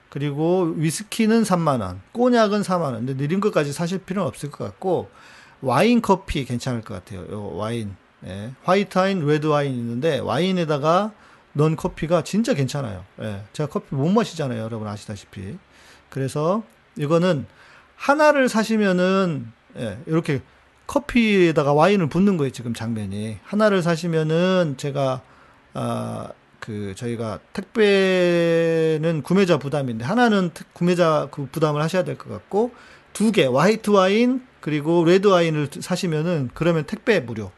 그리고 위스키는 삼만 원, 꼬냑은 사만 원. 근데 느린 것까지 사실 필요는 없을 것 같고, 와인 커피 괜찮을 것 같아요. 요 와인. 예. 화이트 와인, 레드 와인 있는데, 와인에다가 넣은 커피가 진짜 괜찮아요. 예. 제가 커피 못 마시잖아요. 여러분 아시다시피. 그래서 이거는 하나를 사시면은, 예, 이렇게 커피에다가 와인을 붓는 거예요. 지금 장면이. 하나를 사시면은 제가, 아, 그, 저희가 택배는 구매자 부담인데, 하나는 택, 구매자 그 부담을 하셔야 될 것 같고, 두 개, 화이트 와인, 그리고 레드 와인을 사시면은 그러면 택배 무료.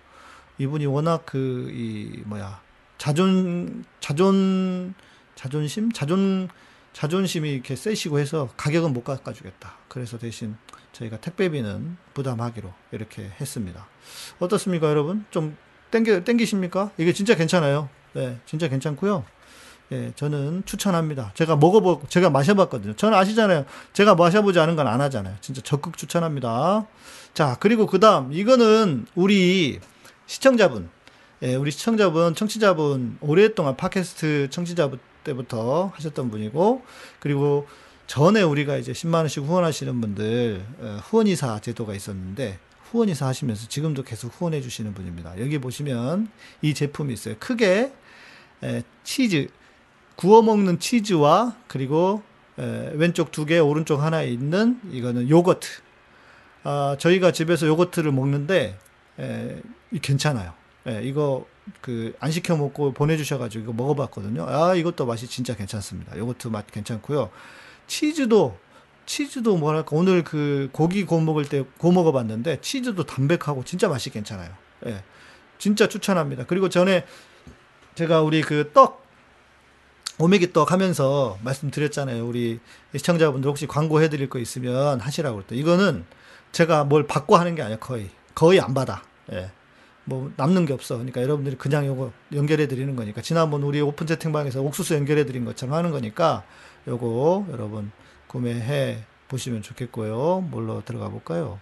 이분이 워낙 그 이 뭐야 자존 자존 자존심 자존 자존심이 이렇게 세시고 해서 가격은 못 깎아주겠다. 그래서 대신 저희가 택배비는 부담하기로 이렇게 했습니다. 어떻습니까, 여러분? 좀 땡겨 땡기십니까? 이게 진짜 괜찮아요. 네, 진짜 괜찮고요. 예, 저는 추천합니다. 제가 먹어보, 제가 마셔봤거든요. 저는 아시잖아요. 제가 마셔보지 않은 건 안 하잖아요. 진짜 적극 추천합니다. 자, 그리고 그 다음, 이거는 우리 시청자분, 예, 우리 시청자분, 청취자분, 오랫동안 팟캐스트 청취자분 때부터 하셨던 분이고, 그리고 전에 우리가 이제 십만 원씩 후원하시는 분들, 후원이사 제도가 있었는데, 후원이사 하시면서 지금도 계속 후원해주시는 분입니다. 여기 보시면 이 제품이 있어요. 크게, 예, 치즈, 구워먹는 치즈와 그리고 에, 왼쪽 두 개 오른쪽 하나에 있는 이거는 요거트. 아, 저희가 집에서 요거트를 먹는데 에, 괜찮아요. 에, 이거 그 안 시켜 먹고 보내주셔가지고 이거 먹어봤거든요. 아, 이것도 맛이 진짜 괜찮습니다. 요거트 맛 괜찮고요. 치즈도 치즈도 뭐랄까, 오늘 그 고기 구워 먹을 때 구워 먹어봤는데 치즈도 담백하고 진짜 맛이 괜찮아요. 예, 진짜 추천합니다. 그리고 전에 제가 우리 그 떡, 오메기 떡 하면서 말씀드렸잖아요. 우리 시청자분들 혹시 광고해 드릴 거 있으면 하시라고 그랬더니 이거는 제가 뭘 받고 하는 게 아니에요. 거의 거의 안 받아. 예, 뭐 남는 게 없어. 그러니까 여러분들이 그냥 요거 연결해 드리는 거니까, 지난번 우리 오픈 채팅방에서 옥수수 연결해 드린 것처럼 하는 거니까 요거 여러분 구매해 보시면 좋겠고요. 뭘로 들어가 볼까요?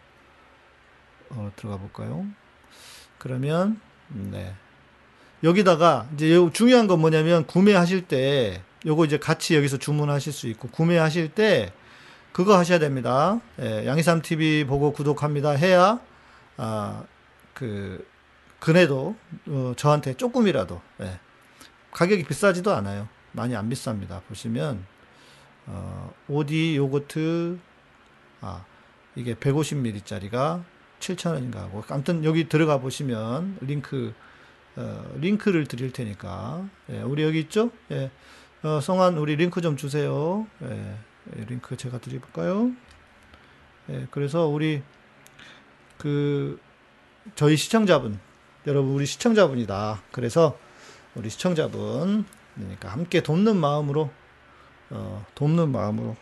어, 들어가 볼까요? 그러면 네, 여기다가 이제 중요한 건 뭐냐면, 구매하실 때 요거 이제 같이 여기서 주문하실 수 있고, 구매하실 때 그거 하셔야 됩니다. 예, 양의삼 티비 보고 구독합니다 해야 아, 그 그래도 어, 저한테 조금이라도, 예, 가격이 비싸지도 않아요. 많이 안 비쌉니다. 보시면 어, 오디 요거트, 아, 이게 백오십 밀리리터 짜리가 칠천 원인가 하고, 아무튼 여기 들어가 보시면 링크, 어, 링크를 드릴 테니까, 예, 우리 여기 있죠? 예, 어, 성환, 우리 링크 좀 주세요. 예, 예, 링크 제가 드려볼까요? 예, 그래서 우리, 그, 저희 시청자분, 여러분, 우리 시청자분이다. 그래서 우리 시청자분, 그러니까 함께 돕는 마음으로 어, 돕는 마음으로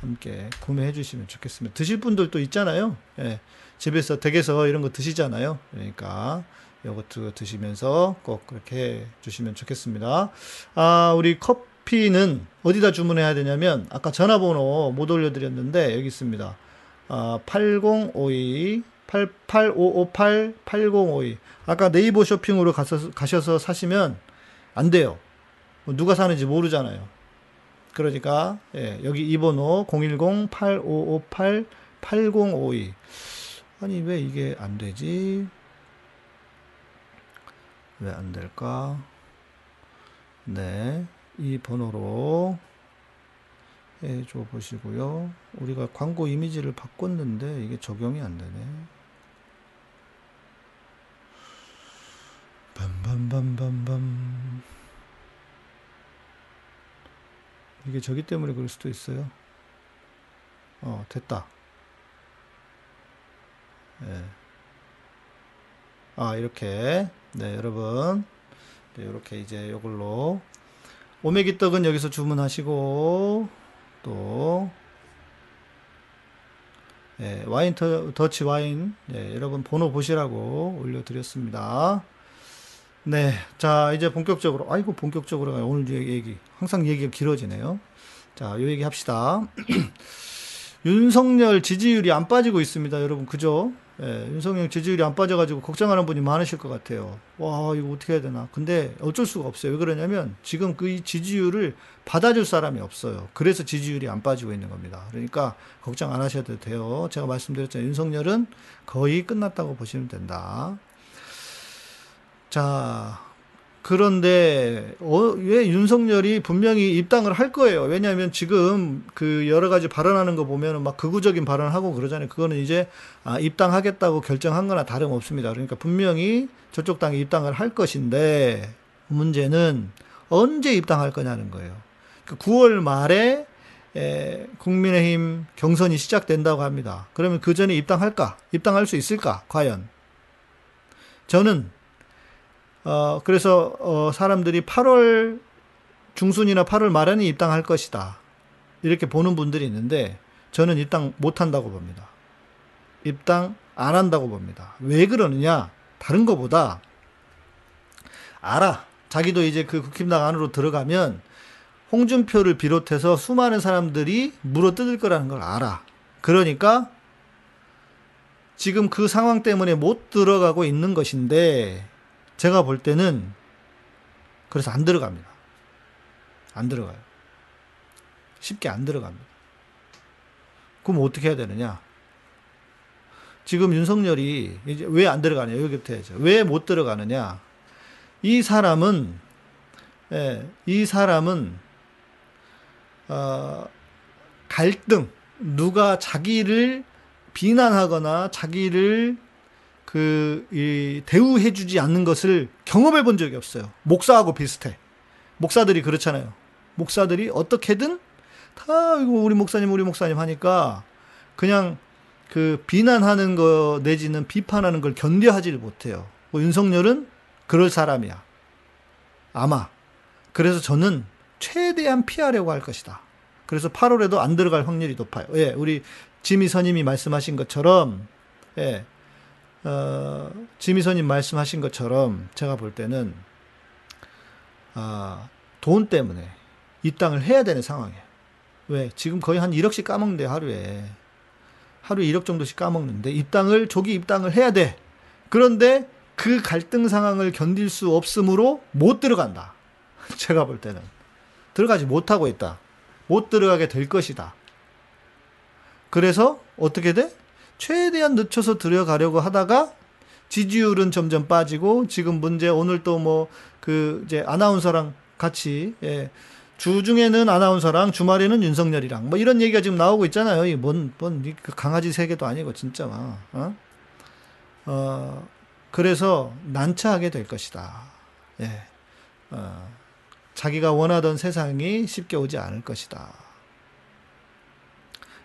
함께 구매해 주시면 좋겠습니다. 드실 분들도 있잖아요. 예, 집에서 댁에서 이런 거 드시잖아요. 그러니까 요거트 드시면서 꼭 그렇게 해 주시면 좋겠습니다. 아, 우리 커피는 어디다 주문해야 되냐면, 아까 전화번호 못 올려드렸는데 여기 있습니다. 아, 팔공오이 팔팔오오팔 팔공오이. 아까 네이버 쇼핑으로 가서, 가셔서 사시면 안 돼요. 누가 사는지 모르잖아요. 그러니까, 예, 여기 이 번호 공일공 팔오오팔 팔공오이. 아니, 왜 이게 안 되지? 왜 안 될까? 네, 이 번호로 해줘 보시고요. 우리가 광고 이미지를 바꿨는데 이게 적용이 안 되네. 밤밤밤밤밤. 이게 저기 때문에 그럴 수도 있어요. 어, 됐다. 네. 아, 이렇게. 네, 여러분. 네, 이렇게 이제 요걸로. 오메기 떡은 여기서 주문하시고, 또, 예, 와인, 더, 더치 와인. 예, 여러분 번호 보시라고 올려드렸습니다. 네, 자 이제 본격적으로, 아이고 본격적으로 가요. 오늘 얘기, 항상 얘기가 길어지네요. 자, 요 얘기 합시다. 윤석열 지지율이 안 빠지고 있습니다, 여러분. 그죠? 예, 윤석열 지지율이 안 빠져가지고 걱정하는 분이 많으실 것 같아요. 와, 이거 어떻게 해야 되나. 근데 어쩔 수가 없어요. 왜 그러냐면 지금 그 지지율을 받아줄 사람이 없어요. 그래서 지지율이 안 빠지고 있는 겁니다. 그러니까 걱정 안 하셔도 돼요. 제가 말씀드렸잖아요. 윤석열은 거의 끝났다고 보시면 된다. 자, 그런데 어, 왜 윤석열이 분명히 입당을 할 거예요. 왜냐하면 지금 그 여러 가지 발언하는 거 보면 막 극우적인 발언하고 그러잖아요. 그거는 이제 아, 입당하겠다고 결정한 거나 다름없습니다. 그러니까 분명히 저쪽 당에 입당을 할 것인데, 문제는 언제 입당할 거냐는 거예요. 그러니까 구월 말에 에, 국민의힘 경선이 시작된다고 합니다. 그러면 그 전에 입당할까? 입당할 수 있을까? 과연? 저는 어, 그래서, 어, 사람들이 팔월 중순이나 팔월 말에는 입당할 것이다, 이렇게 보는 분들이 있는데, 저는 입당 못 한다고 봅니다. 입당 안 한다고 봅니다. 왜 그러느냐? 다른 거보다, 알아. 자기도 이제 그 국힘당 안으로 들어가면, 홍준표를 비롯해서 수많은 사람들이 물어 뜯을 거라는 걸 알아. 그러니까, 지금 그 상황 때문에 못 들어가고 있는 것인데, 제가 볼 때는 그래서 안 들어갑니다. 안 들어가요. 쉽게 안 들어갑니다. 그럼 어떻게 해야 되느냐? 지금 윤석열이 이제 왜 안 들어가냐? 여기부터 해야죠. 왜 못 들어가느냐? 이 사람은 예, 이 사람은 어, 갈등, 누가 자기를 비난하거나 자기를 그 이, 대우해주지 않는 것을 경험해 본 적이 없어요. 목사하고 비슷해. 목사들이 그렇잖아요. 목사들이 어떻게든 다 이거 우리 목사님 우리 목사님 하니까 그냥 그 비난하는 거 내지는 비판하는 걸 견뎌하지를 못해요. 뭐 윤석열은 그럴 사람이야. 아마. 그래서 저는 최대한 피하려고 할 것이다. 그래서 팔월에도 안 들어갈 확률이 높아요. 예, 우리 지미 선임이 말씀하신 것처럼, 예, 어, 지미 선임 말씀하신 것처럼 제가 볼 때는, 아, 돈 때문에 입당을 해야 되는 상황이에요. 왜? 지금 거의 한 일억씩 까먹는데, 하루에. 하루에 일억 정도씩 까먹는데, 입당을, 조기 입당을 해야 돼. 그런데 그 갈등 상황을 견딜 수 없으므로 못 들어간다. 제가 볼 때는. 들어가지 못하고 있다. 못 들어가게 될 것이다. 그래서 어떻게 돼? 최대한 늦춰서 들어가려고 하다가 지지율은 점점 빠지고 지금 문제 오늘 또 뭐 그 이제 아나운서랑 같이 예, 주중에는 아나운서랑 주말에는 윤석열이랑 뭐 이런 얘기가 지금 나오고 있잖아요. 이 뭔 뭔 이 강아지 세계도 아니고 진짜 막 어? 어, 그래서 난처하게 될 것이다. 예. 어, 자기가 원하던 세상이 쉽게 오지 않을 것이다.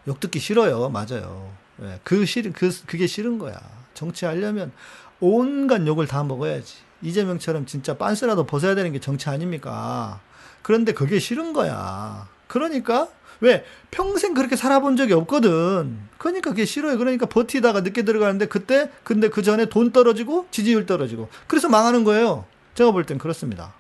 욕 듣기 싫어요. 맞아요. 예, 그 싫, 그, 그게 싫은 거야. 정치하려면 온갖 욕을 다 먹어야지. 이재명처럼 진짜 빤스라도 벗어야 되는 게 정치 아닙니까? 그런데 그게 싫은 거야. 그러니까, 왜? 평생 그렇게 살아본 적이 없거든. 그러니까 그게 싫어요. 그러니까 버티다가 늦게 들어가는데 그때, 근데 그 전에 돈 떨어지고 지지율 떨어지고. 그래서 망하는 거예요. 제가 볼 땐 그렇습니다.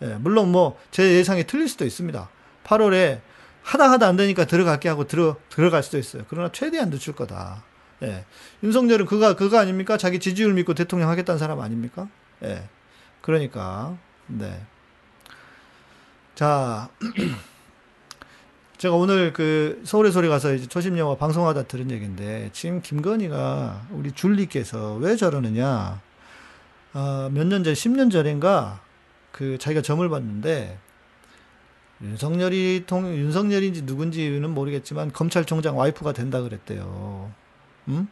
예, 물론 뭐 제 예상이 틀릴 수도 있습니다. 팔월에 하다 하다 안 되니까 들어갈게 하고 들어, 들어갈 수도 있어요. 그러나 최대한 늦출 거다. 예. 윤석열은 그가, 그거 아닙니까? 자기 지지율 믿고 대통령 하겠다는 사람 아닙니까? 예. 그러니까, 네. 자. 제가 오늘 그 서울의 소리 가서 이제 초심 영화 방송하다 들은 얘기인데, 지금 김건희가 우리 줄리께서 왜 저러느냐. 어, 몇 년 전, 십 년 전인가 그 자기가 점을 봤는데, 윤석열이 통, 윤석열인지 누군지는 모르겠지만, 검찰총장 와이프가 된다 그랬대요. 응?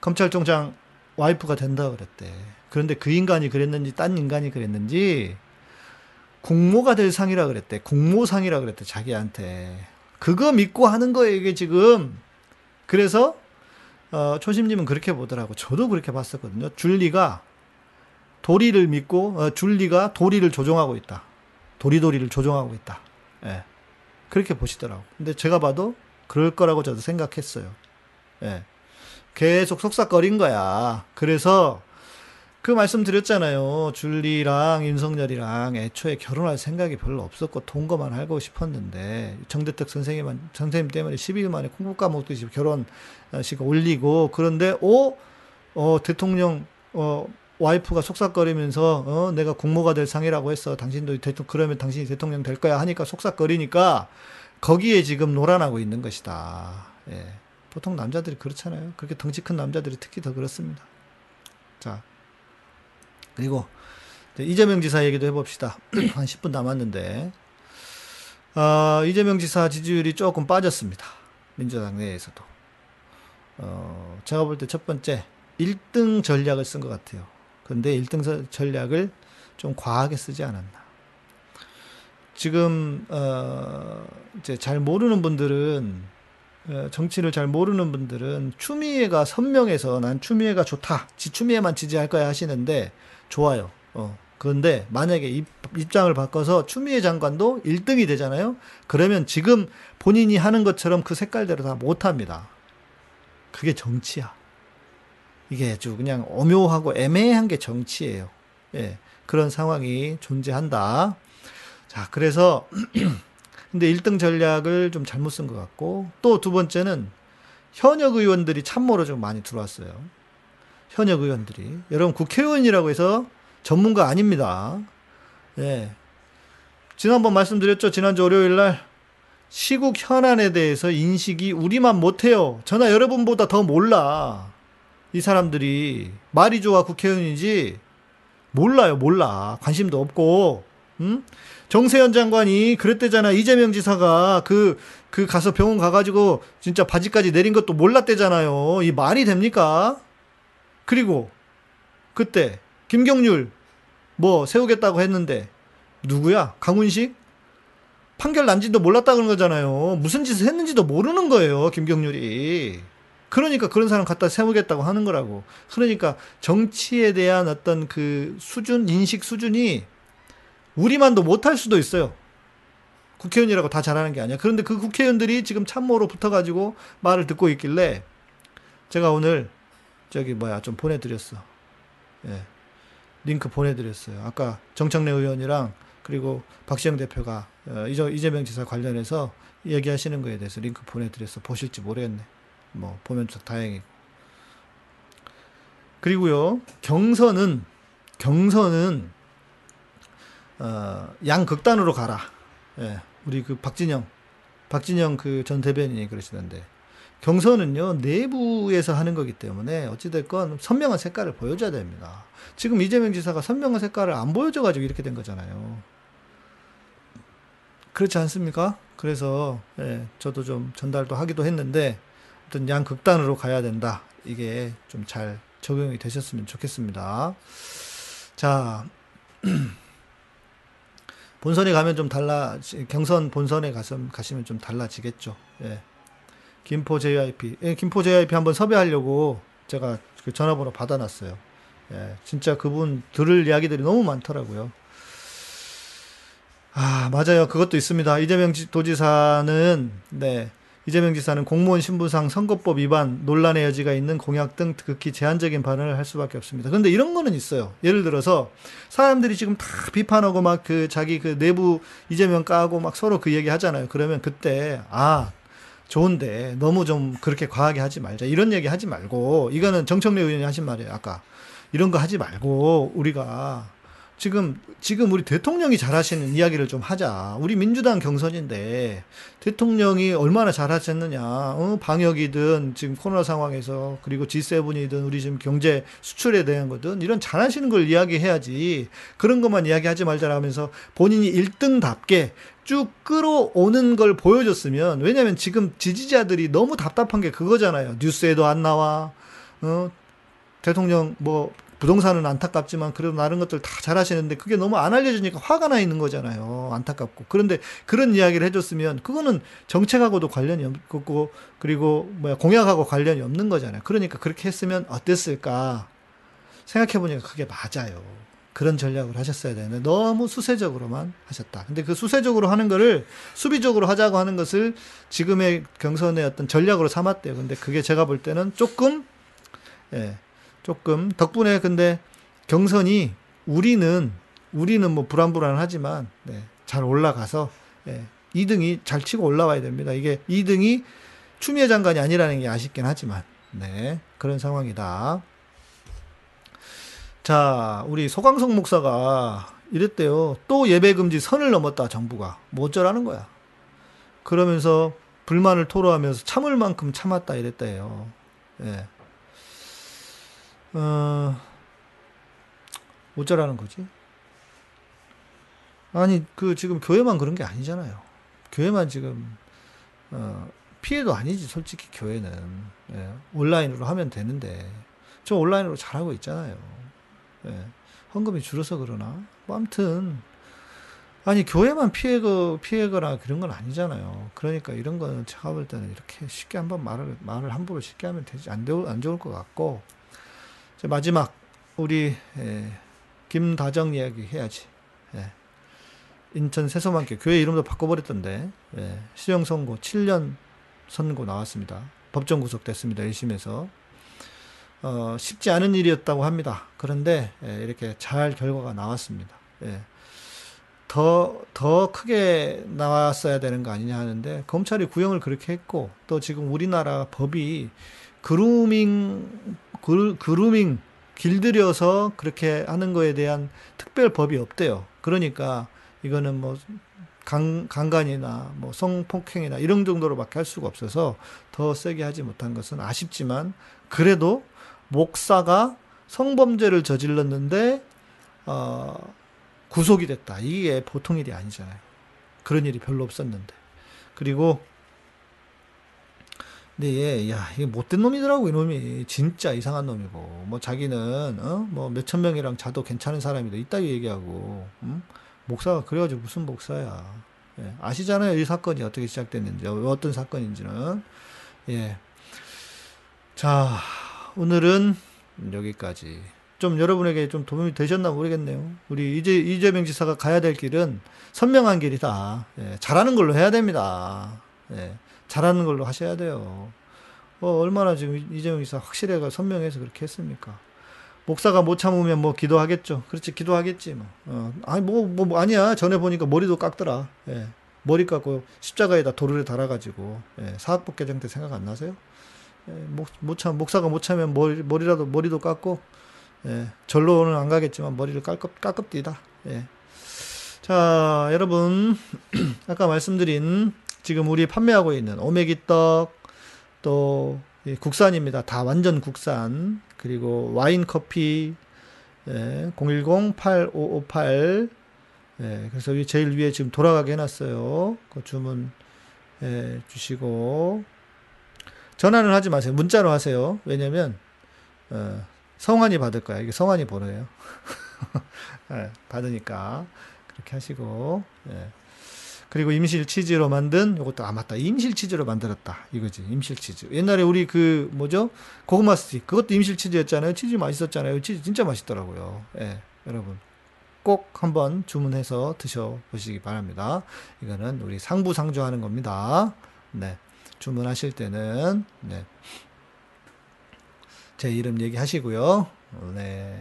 검찰총장 와이프가 된다 그랬대. 그런데 그 인간이 그랬는지, 딴 인간이 그랬는지, 공모가 될 상이라 그랬대. 공모상이라 그랬대, 자기한테. 그거 믿고 하는 거예요, 이게 지금. 그래서, 어, 초심님은 그렇게 보더라고. 저도 그렇게 봤었거든요. 줄리가 도리를 믿고, 어, 줄리가 도리를 조종하고 있다. 도리도리를 조종하고 있다. 예. 그렇게 보시더라고. 근데 제가 봐도 그럴 거라고 저도 생각했어요. 예. 계속 속삭거린 거야. 그래서 그 말씀 드렸잖아요. 줄리랑 윤석열이랑 애초에 결혼할 생각이 별로 없었고 동거만 하고 싶었는데, 정대택 선생님만, 선생님 때문에 십이 일 만에 콩국 까먹듯이 결혼식 올리고, 그런데 오, 어, 대통령, 어, 와이프가 속삭거리면서 어, 내가 공모가 될 상이라고 했어. 당신도 대통령, 그러면 당신이 대통령 될 거야 하니까 속삭거리니까 거기에 지금 놀아나고 있는 것이다. 예. 보통 남자들이 그렇잖아요. 그렇게 덩치 큰 남자들이 특히 더 그렇습니다. 자, 그리고 이재명 지사 얘기도 해봅시다. 한 십 분 남았는데, 어, 이재명 지사 지지율이 조금 빠졌습니다. 민주당 내에서도. 어, 제가 볼 때 첫 번째 일 등 전략을 쓴 것 같아요. 근데 일 등 전략을 좀 과하게 쓰지 않았나. 지금, 어, 이제 잘 모르는 분들은, 어, 정치를 잘 모르는 분들은 추미애가 선명해서 난 추미애가 좋다. 지 추미애만 지지할 거야 하시는데, 좋아요. 어. 그런데 만약에 입, 입장을 바꿔서 추미애 장관도 일 등이 되잖아요? 그러면 지금 본인이 하는 것처럼 그 색깔대로 다 못합니다. 그게 정치야. 이게 아주 그냥 오묘하고 애매한 게 정치예요. 예, 그런 상황이 존재한다. 자, 그래서 근데 일 등 전략을 좀 잘못 쓴 것 같고, 또 두 번째는 현역 의원들이 참모로 좀 많이 들어왔어요. 현역 의원들이. 여러분, 국회의원이라고 해서 전문가 아닙니다. 예, 지난번 말씀드렸죠. 지난주 월요일날 시국 현안에 대해서 인식이 우리만 못해요. 저나 여러분보다 더 몰라. 이 사람들이 말이 좋아 국회의원인지 몰라요. 몰라. 관심도 없고. 음? 정세현 장관이 그랬대잖아. 이재명 지사가 그, 그 가서 병원 가가지고 진짜 바지까지 내린 것도 몰랐대잖아요. 이 말이 됩니까? 그리고 그때 김경률 뭐 세우겠다고 했는데 누구야? 강훈식? 판결 난지도 몰랐다 그런 거잖아요. 무슨 짓을 했는지도 모르는 거예요, 김경률이. 그러니까 그런 사람 갖다 세우겠다고 하는 거라고. 그러니까 정치에 대한 어떤 그 수준, 인식 수준이 우리만도 못할 수도 있어요. 국회의원이라고 다 잘하는 게 아니야. 그런데 그 국회의원들이 지금 참모로 붙어가지고 말을 듣고 있길래 제가 오늘 저기 뭐야 좀 보내드렸어. 예. 링크 보내드렸어요. 아까 정청래 의원이랑 그리고 박시영 대표가 이재명 지사 관련해서 얘기하시는 거에 대해서 링크 보내드려서 보실지 모르겠네. 뭐 보면 좀 다행이고. 그리고요, 경선은 경선은 어, 양 극단으로 가라. 예, 우리 그 박진영 박진영 그 전 대변인이 그러시던데 경선은요 내부에서 하는 거기 때문에 어찌됐건 선명한 색깔을 보여줘야 됩니다. 지금 이재명 지사가 선명한 색깔을 안 보여줘가지고 이렇게 된 거잖아요. 그렇지 않습니까? 그래서 예, 저도 좀 전달도 하기도 했는데 어떤 양극단으로 가야 된다. 이게 좀 잘 적용이 되셨으면 좋겠습니다. 자, 본선에 가면 좀 달라, 경선 본선에 가서, 가시면 좀 달라지겠죠. 예. 김포 제이아이피, 예, 김포 제이아이피 한번 섭외하려고 제가 그 전화번호 받아놨어요. 예, 진짜 그분 들을 이야기들이 너무 많더라고요. 아, 맞아요. 그것도 있습니다. 이재명 도지사는, 네. 이재명 지사는 공무원 신분상 선거법 위반, 논란의 여지가 있는 공약 등 극히 제한적인 발언을 할 수밖에 없습니다. 그런데 이런 거는 있어요. 예를 들어서 사람들이 지금 다 비판하고 막 그 자기 그 내부 이재명 까고 막 서로 그 얘기 하잖아요. 그러면 그때 아 좋은데 너무 좀 그렇게 과하게 하지 말자. 이런 얘기 하지 말고 이거는 정청래 의원이 하신 말이에요. 아까 이런 거 하지 말고 우리가 지금, 지금 우리 대통령이 잘하시는 이야기를 좀 하자. 우리 민주당 경선인데, 대통령이 얼마나 잘하셨느냐. 어, 방역이든, 지금 코로나 상황에서, 그리고 지 세븐이든, 우리 지금 경제 수출에 대한 거든, 이런 잘하시는 걸 이야기해야지. 그런 것만 이야기하지 말자라 하면서 본인이 일 등답게 쭉 끌어오는 걸 보여줬으면, 왜냐면 지금 지지자들이 너무 답답한 게 그거잖아요. 뉴스에도 안 나와. 어, 대통령 뭐, 부동산은 안타깝지만 그래도 다른 것들 다 잘하시는데 그게 너무 안 알려지니까 화가 나 있는 거잖아요. 안타깝고. 그런데 그런 이야기를 해줬으면 그거는 정책하고도 관련이 없고 그리고 뭐야 공약하고 관련이 없는 거잖아요. 그러니까 그렇게 했으면 어땠을까 생각해보니까 그게 맞아요. 그런 전략을 하셨어야 되는데 너무 수세적으로만 하셨다. 근데 그 수세적으로 하는 거를 수비적으로 하자고 하는 것을 지금의 경선의 어떤 전략으로 삼았대요. 근데 그게 제가 볼 때는 조금 예. 조금 덕분에 근데 경선이 우리는 우리는 뭐 불안불안하지만 네, 잘 올라가서 네, 이 등이 잘 치고 올라와야 됩니다. 이게 이 등이 추미애 장관이 아니라는 게 아쉽긴 하지만 네, 그런 상황이다. 자, 우리 소강성 목사가 이랬대요. 또 예배 금지 선을 넘었다 정부가. 뭐 어쩌라는 거야. 그러면서 불만을 토로하면서 참을 만큼 참았다 이랬대요. 네. 어, 어쩌라는 거지? 아니, 그, 지금 교회만 그런 게 아니잖아요. 교회만 지금, 어, 피해도 아니지, 솔직히 교회는. 예, 온라인으로 하면 되는데. 저 온라인으로 잘하고 있잖아요. 예, 헌금이 줄어서 그러나? 뭐, 아무튼. 아니, 교회만 피해거, 피해거나 그런 건 아니잖아요. 그러니까 이런 거는 제가 볼 때는 이렇게 쉽게 한번 말을, 말을 함부로 쉽게 하면 되지. 안, 안 좋을 것 같고. 마지막 우리 예, 김다정 이야기 해야지. 예. 인천 세소만교 교회 이름도 바꿔버렸던데 예. 실형선고 칠 년 선고 나왔습니다. 법정 구속됐습니다. 일 심에서 어, 쉽지 않은 일이었다고 합니다. 그런데 예, 이렇게 잘 결과가 나왔습니다. 예. 더, 더 크게 나왔어야 되는 거 아니냐 하는데 검찰이 구형을 그렇게 했고 또 지금 우리나라 법이 그루밍 그, 그루밍, 길들여서 그렇게 하는 거에 대한 특별법이 없대요. 그러니까 이거는 뭐 강, 강간이나 뭐 성폭행이나 이런 정도로밖에 할 수가 없어서 더 세게 하지 못한 것은 아쉽지만 그래도 목사가 성범죄를 저질렀는데 어, 구속이 됐다. 이게 보통 일이 아니잖아요. 그런 일이 별로 없었는데. 그리고 근데 얘, 야, 이게 못된 놈이더라고, 이놈이. 진짜 이상한 놈이고. 뭐 자기는 어? 뭐 몇천 명이랑 자도 괜찮은 사람이다. 이따위 얘기하고. 응? 목사가 그래가지고 무슨 목사야. 예, 아시잖아요. 이 사건이 어떻게 시작됐는지, 어떤 사건인지는. 예. 자, 오늘은 여기까지. 좀 여러분에게 좀 도움이 되셨나 모르겠네요. 우리 이재, 이재명 지사가 가야 될 길은 선명한 길이다. 예, 잘하는 걸로 해야 됩니다. 예, 잘하는 걸로 하셔야 돼요. 어, 얼마나 지금 이재명 지사 확실해가 선명해서 그렇게 했습니까? 목사가 못 참으면 뭐 기도하겠죠. 그렇지, 기도하겠지 뭐. 어, 아니 뭐, 뭐, 뭐 아니야. 전에 보니까 머리도 깎더라. 예, 머리 깎고 십자가에다 도를 달아가지고. 예, 사학법 개정 때 생각 안 나세요? 예, 목, 못 참, 목사가 못 참으면 머리, 머리라도 머리도 깎고. 예, 절로는 안 가겠지만 머리를 깎업, 깎업디다. 예. 자, 여러분 아까 말씀드린 지금 우리 판매하고 있는 오메기떡, 또 예, 국산입니다. 다 완전 국산. 그리고 와인커피, 예, 공일공 팔오오팔. 예, 그래서 제일 위에 지금 돌아가게 해놨어요. 그 주문 예, 주시고 전화는 하지 마세요. 문자로 하세요. 왜냐면 어, 성환이 받을 거야. 이게 성환이 번호예요. 예, 받으니까 그렇게 하시고. 예. 그리고 임실치즈로 만든 요것도, 아 맞다, 임실치즈로 만들었다 이거지. 임실치즈. 옛날에 우리 그 뭐죠, 고구마 스틱, 그것도 임실치즈였잖아요. 치즈 맛있었잖아요. 치즈 진짜 맛있더라고요. 예, 여러분 꼭 한번 주문해서 드셔보시기 바랍니다. 이거는 우리 상부상조하는 겁니다. 네, 주문하실 때는 네, 제 이름 얘기하시고요. 네.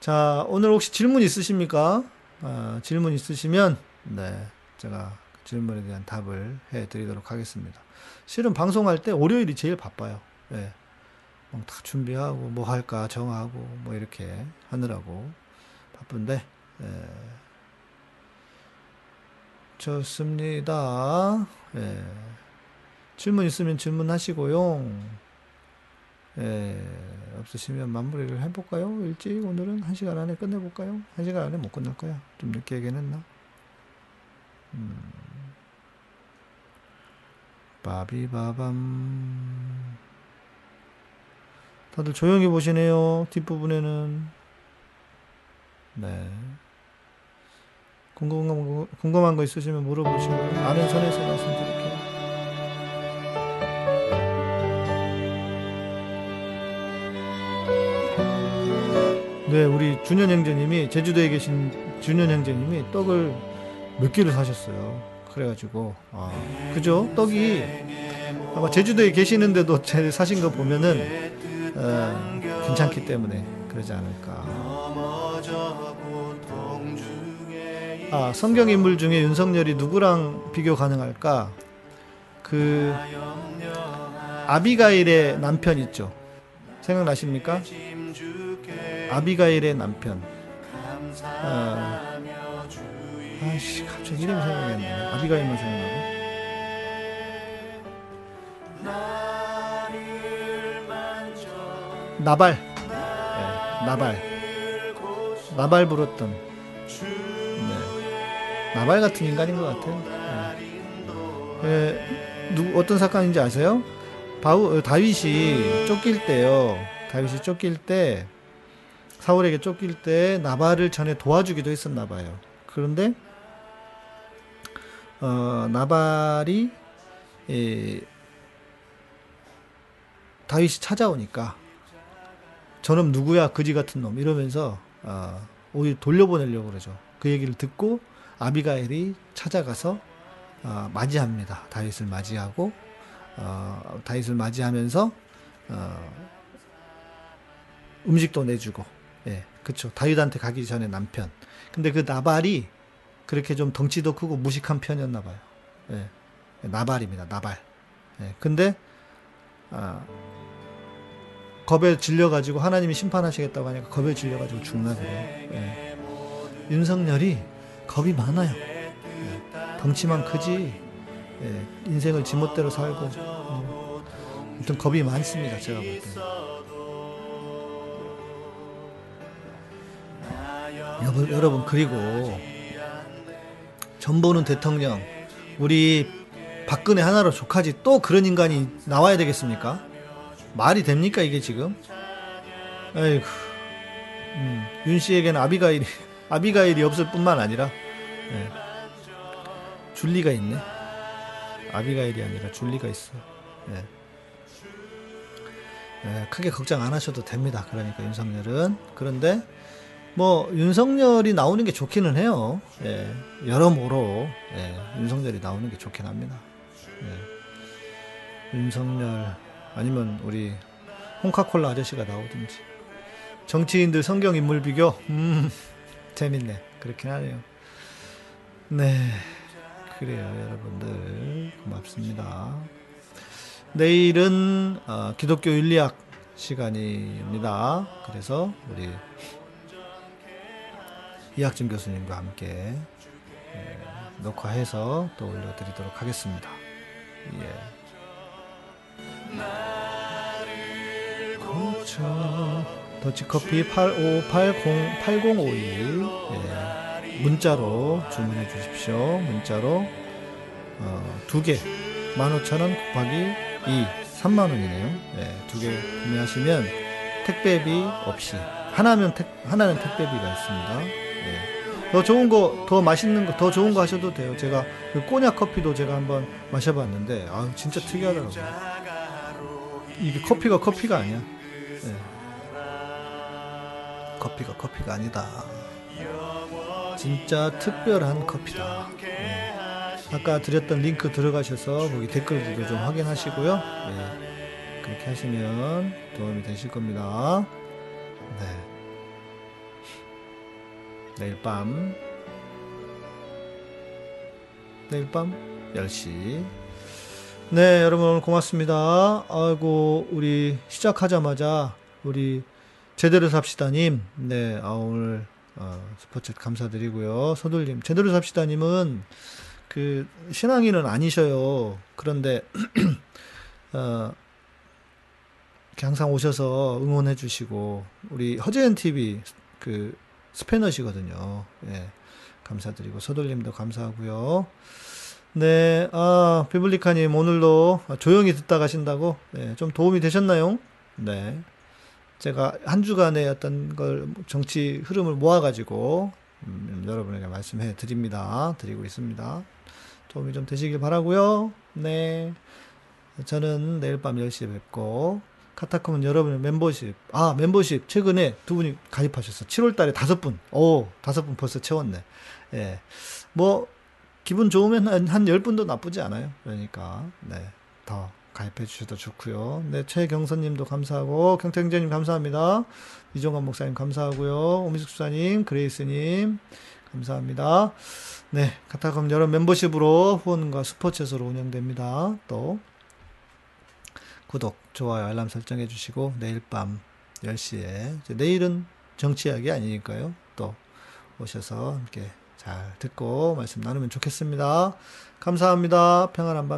자, 오늘 혹시 질문 있으십니까? 아, 질문 있으시면, 네, 제가 질문에 대한 답을 해 드리도록 하겠습니다. 실은 방송할 때 월요일이 제일 바빠요. 예. 막 다 준비하고, 뭐 할까 정하고, 뭐 이렇게 하느라고 바쁜데, 예. 좋습니다. 예. 질문 있으면 질문하시고요. 예, 없으시면 마무리를 해볼까요? 일찍 오늘은 한 시간 안에 끝내볼까요? 한 시간 안에 못 끝날 거야. 좀 늦게 얘기했나? 음. 바비바밤. 다들 조용히 보시네요. 뒷부분에는. 네. 궁금한 거, 궁금한 거 있으시면 물어보시고, 아는 선에서 말씀드릴게요. 네, 우리 준현 형제님이, 제주도에 계신 준현 형제님이 떡을 몇 개를 사셨어요. 그래가지고, 아, 그죠? 떡이 아마 제주도에 계시는데도 제 사신 거 보면은 어, 괜찮기 때문에 그러지 않을까. 아, 성경 인물 중에 윤석열이 누구랑 비교 가능할까? 그 아비가일의 남편 있죠? 생각나십니까? 아비가일의 남편. 아, 아이씨, 갑자기 이름이 생각나네. 아비가일만 생각나고. 나발. 네, 나발. 나발 불었던. 네. 나발 같은 인간인 것 같아요. 네. 네, 누구, 어떤 사건인지 아세요? 바우, 다윗이 쫓길 때요. 다윗이 쫓길 때. 사울에게 쫓길 때 나발을 전에 도와주기도 했었나 봐요. 그런데 어, 나발이 예, 다윗이 찾아오니까 저놈 누구야, 거지 같은 놈 이러면서 어, 오히려 돌려보내려고 그러죠. 그 얘기를 듣고 아비가일이 찾아가서 어, 맞이합니다. 다윗을 맞이하고 어, 다윗을 맞이하면서 어, 음식도 내주고. 예, 그쵸. 다윗한테 가기 전에 남편. 근데 그 나발이 그렇게 좀 덩치도 크고 무식한 편이었나봐요. 예, 나발입니다. 나발. 예, 근데, 아, 겁에 질려가지고 하나님이 심판하시겠다고 하니까 겁에 질려가지고 죽나봐요. 예. 윤석열이 겁이 많아요. 예, 덩치만 크지, 예, 인생을 지멋대로 살고, 어, 아무튼 겁이 많습니다. 제가 볼 때. 여러분, 여러분 그리고 전보는 대통령, 우리 박근혜 하나로 족하지 또 그런 인간이 나와야 되겠습니까? 말이 됩니까 이게 지금? 아이고, 음, 윤 씨에게는 아비가일이 아비가일이 없을 뿐만 아니라 네. 줄리가 있네. 아비가일이 아니라 줄리가 있어. 네. 네, 크게 걱정 안 하셔도 됩니다. 그러니까 윤석열은. 그런데 뭐 윤석열이 나오는 게 좋기는 해요. 예, 여러모로 예, 윤석열이 나오는 게 좋긴 합니다. 예, 윤석열 아니면 우리 홍카콜라 아저씨가 나오든지. 정치인들 성경인물 비교 음, 재밌네. 그렇긴 하네요. 네, 그래요 여러분들. 고맙습니다. 내일은 어, 기독교 윤리학 시간입니다. 그래서 우리 이학준 교수님과 함께 예, 녹화해서 또 올려드리도록 하겠습니다. 예. 나를 고쳐 더치커피 팔오팔공 팔공오이 예, 문자로 주문해 주십시오. 문자로 어, 두 개 만 오천 원 곱하기 이 삼만 원이네요. 예, 두 개 구매하시면 택배비 없이 하나면 택, 하나는 택배비가 있습니다. 예, 더 좋은 거, 더 맛있는 거, 더 좋은 거 하셔도 돼요. 제가 그 꼬냑 커피도 제가 한번 마셔봤는데 아 진짜 특이하더라고요. 이게 커피가 커피가 아니야. 예, 커피가 커피가 아니다. 진짜 특별한 커피다. 예. 아까 드렸던 링크 들어가셔서 거기 댓글도 좀 확인하시고요. 네, 그렇게 하시면 도움이 되실 겁니다. 네. 내일 밤 내일 밤 열 시. 네, 여러분 오늘 고맙습니다. 아이고, 우리 시작하자마자 우리 제대로 삽시다님, 네, 아, 오늘 어, 스포츠 감사드리고요. 서둘님, 제대로 삽시다님은 그 신앙인은 아니셔요. 그런데 어, 항상 오셔서 응원해 주시고 우리 허재현 티비 그 스패너시거든요. 예, 감사드리고 서돌님도 감사하고요. 네, 아 비블리카님 오늘도 조용히 듣다 가신다고. 예, 좀 도움이 되셨나요? 네, 제가 한 주간의 어떤 걸 정치 흐름을 모아가지고 음, 여러분에게 말씀해 드립니다. 드리고 있습니다. 도움이 좀 되시길 바라고요. 네, 저는 내일 밤 열 시에 뵙고, 카타콤은 여러분의 멤버십, 아 멤버십 최근에 두 분이 가입하셨어. 칠월 달에 다섯 분, 오 다섯 분 벌써 채웠네. 예, 뭐 기분 좋으면 한, 한 열 분도 나쁘지 않아요. 그러니까 네, 더 가입해 주셔도 좋고요. 네, 최경선님도 감사하고, 경태형제님 감사합니다. 이종관 목사님 감사하고요. 오미숙 수사님, 그레이스님 감사합니다. 네, 카타콤 여러 멤버십으로 후원과 슈퍼챗으로 운영됩니다. 또 구독, 좋아요, 알람 설정해 주시고 내일 밤 열 시에 이제 내일은 정치 이야기 아니니까요. 또 오셔서 함께 잘 듣고 말씀 나누면 좋겠습니다. 감사합니다. 평안한 밤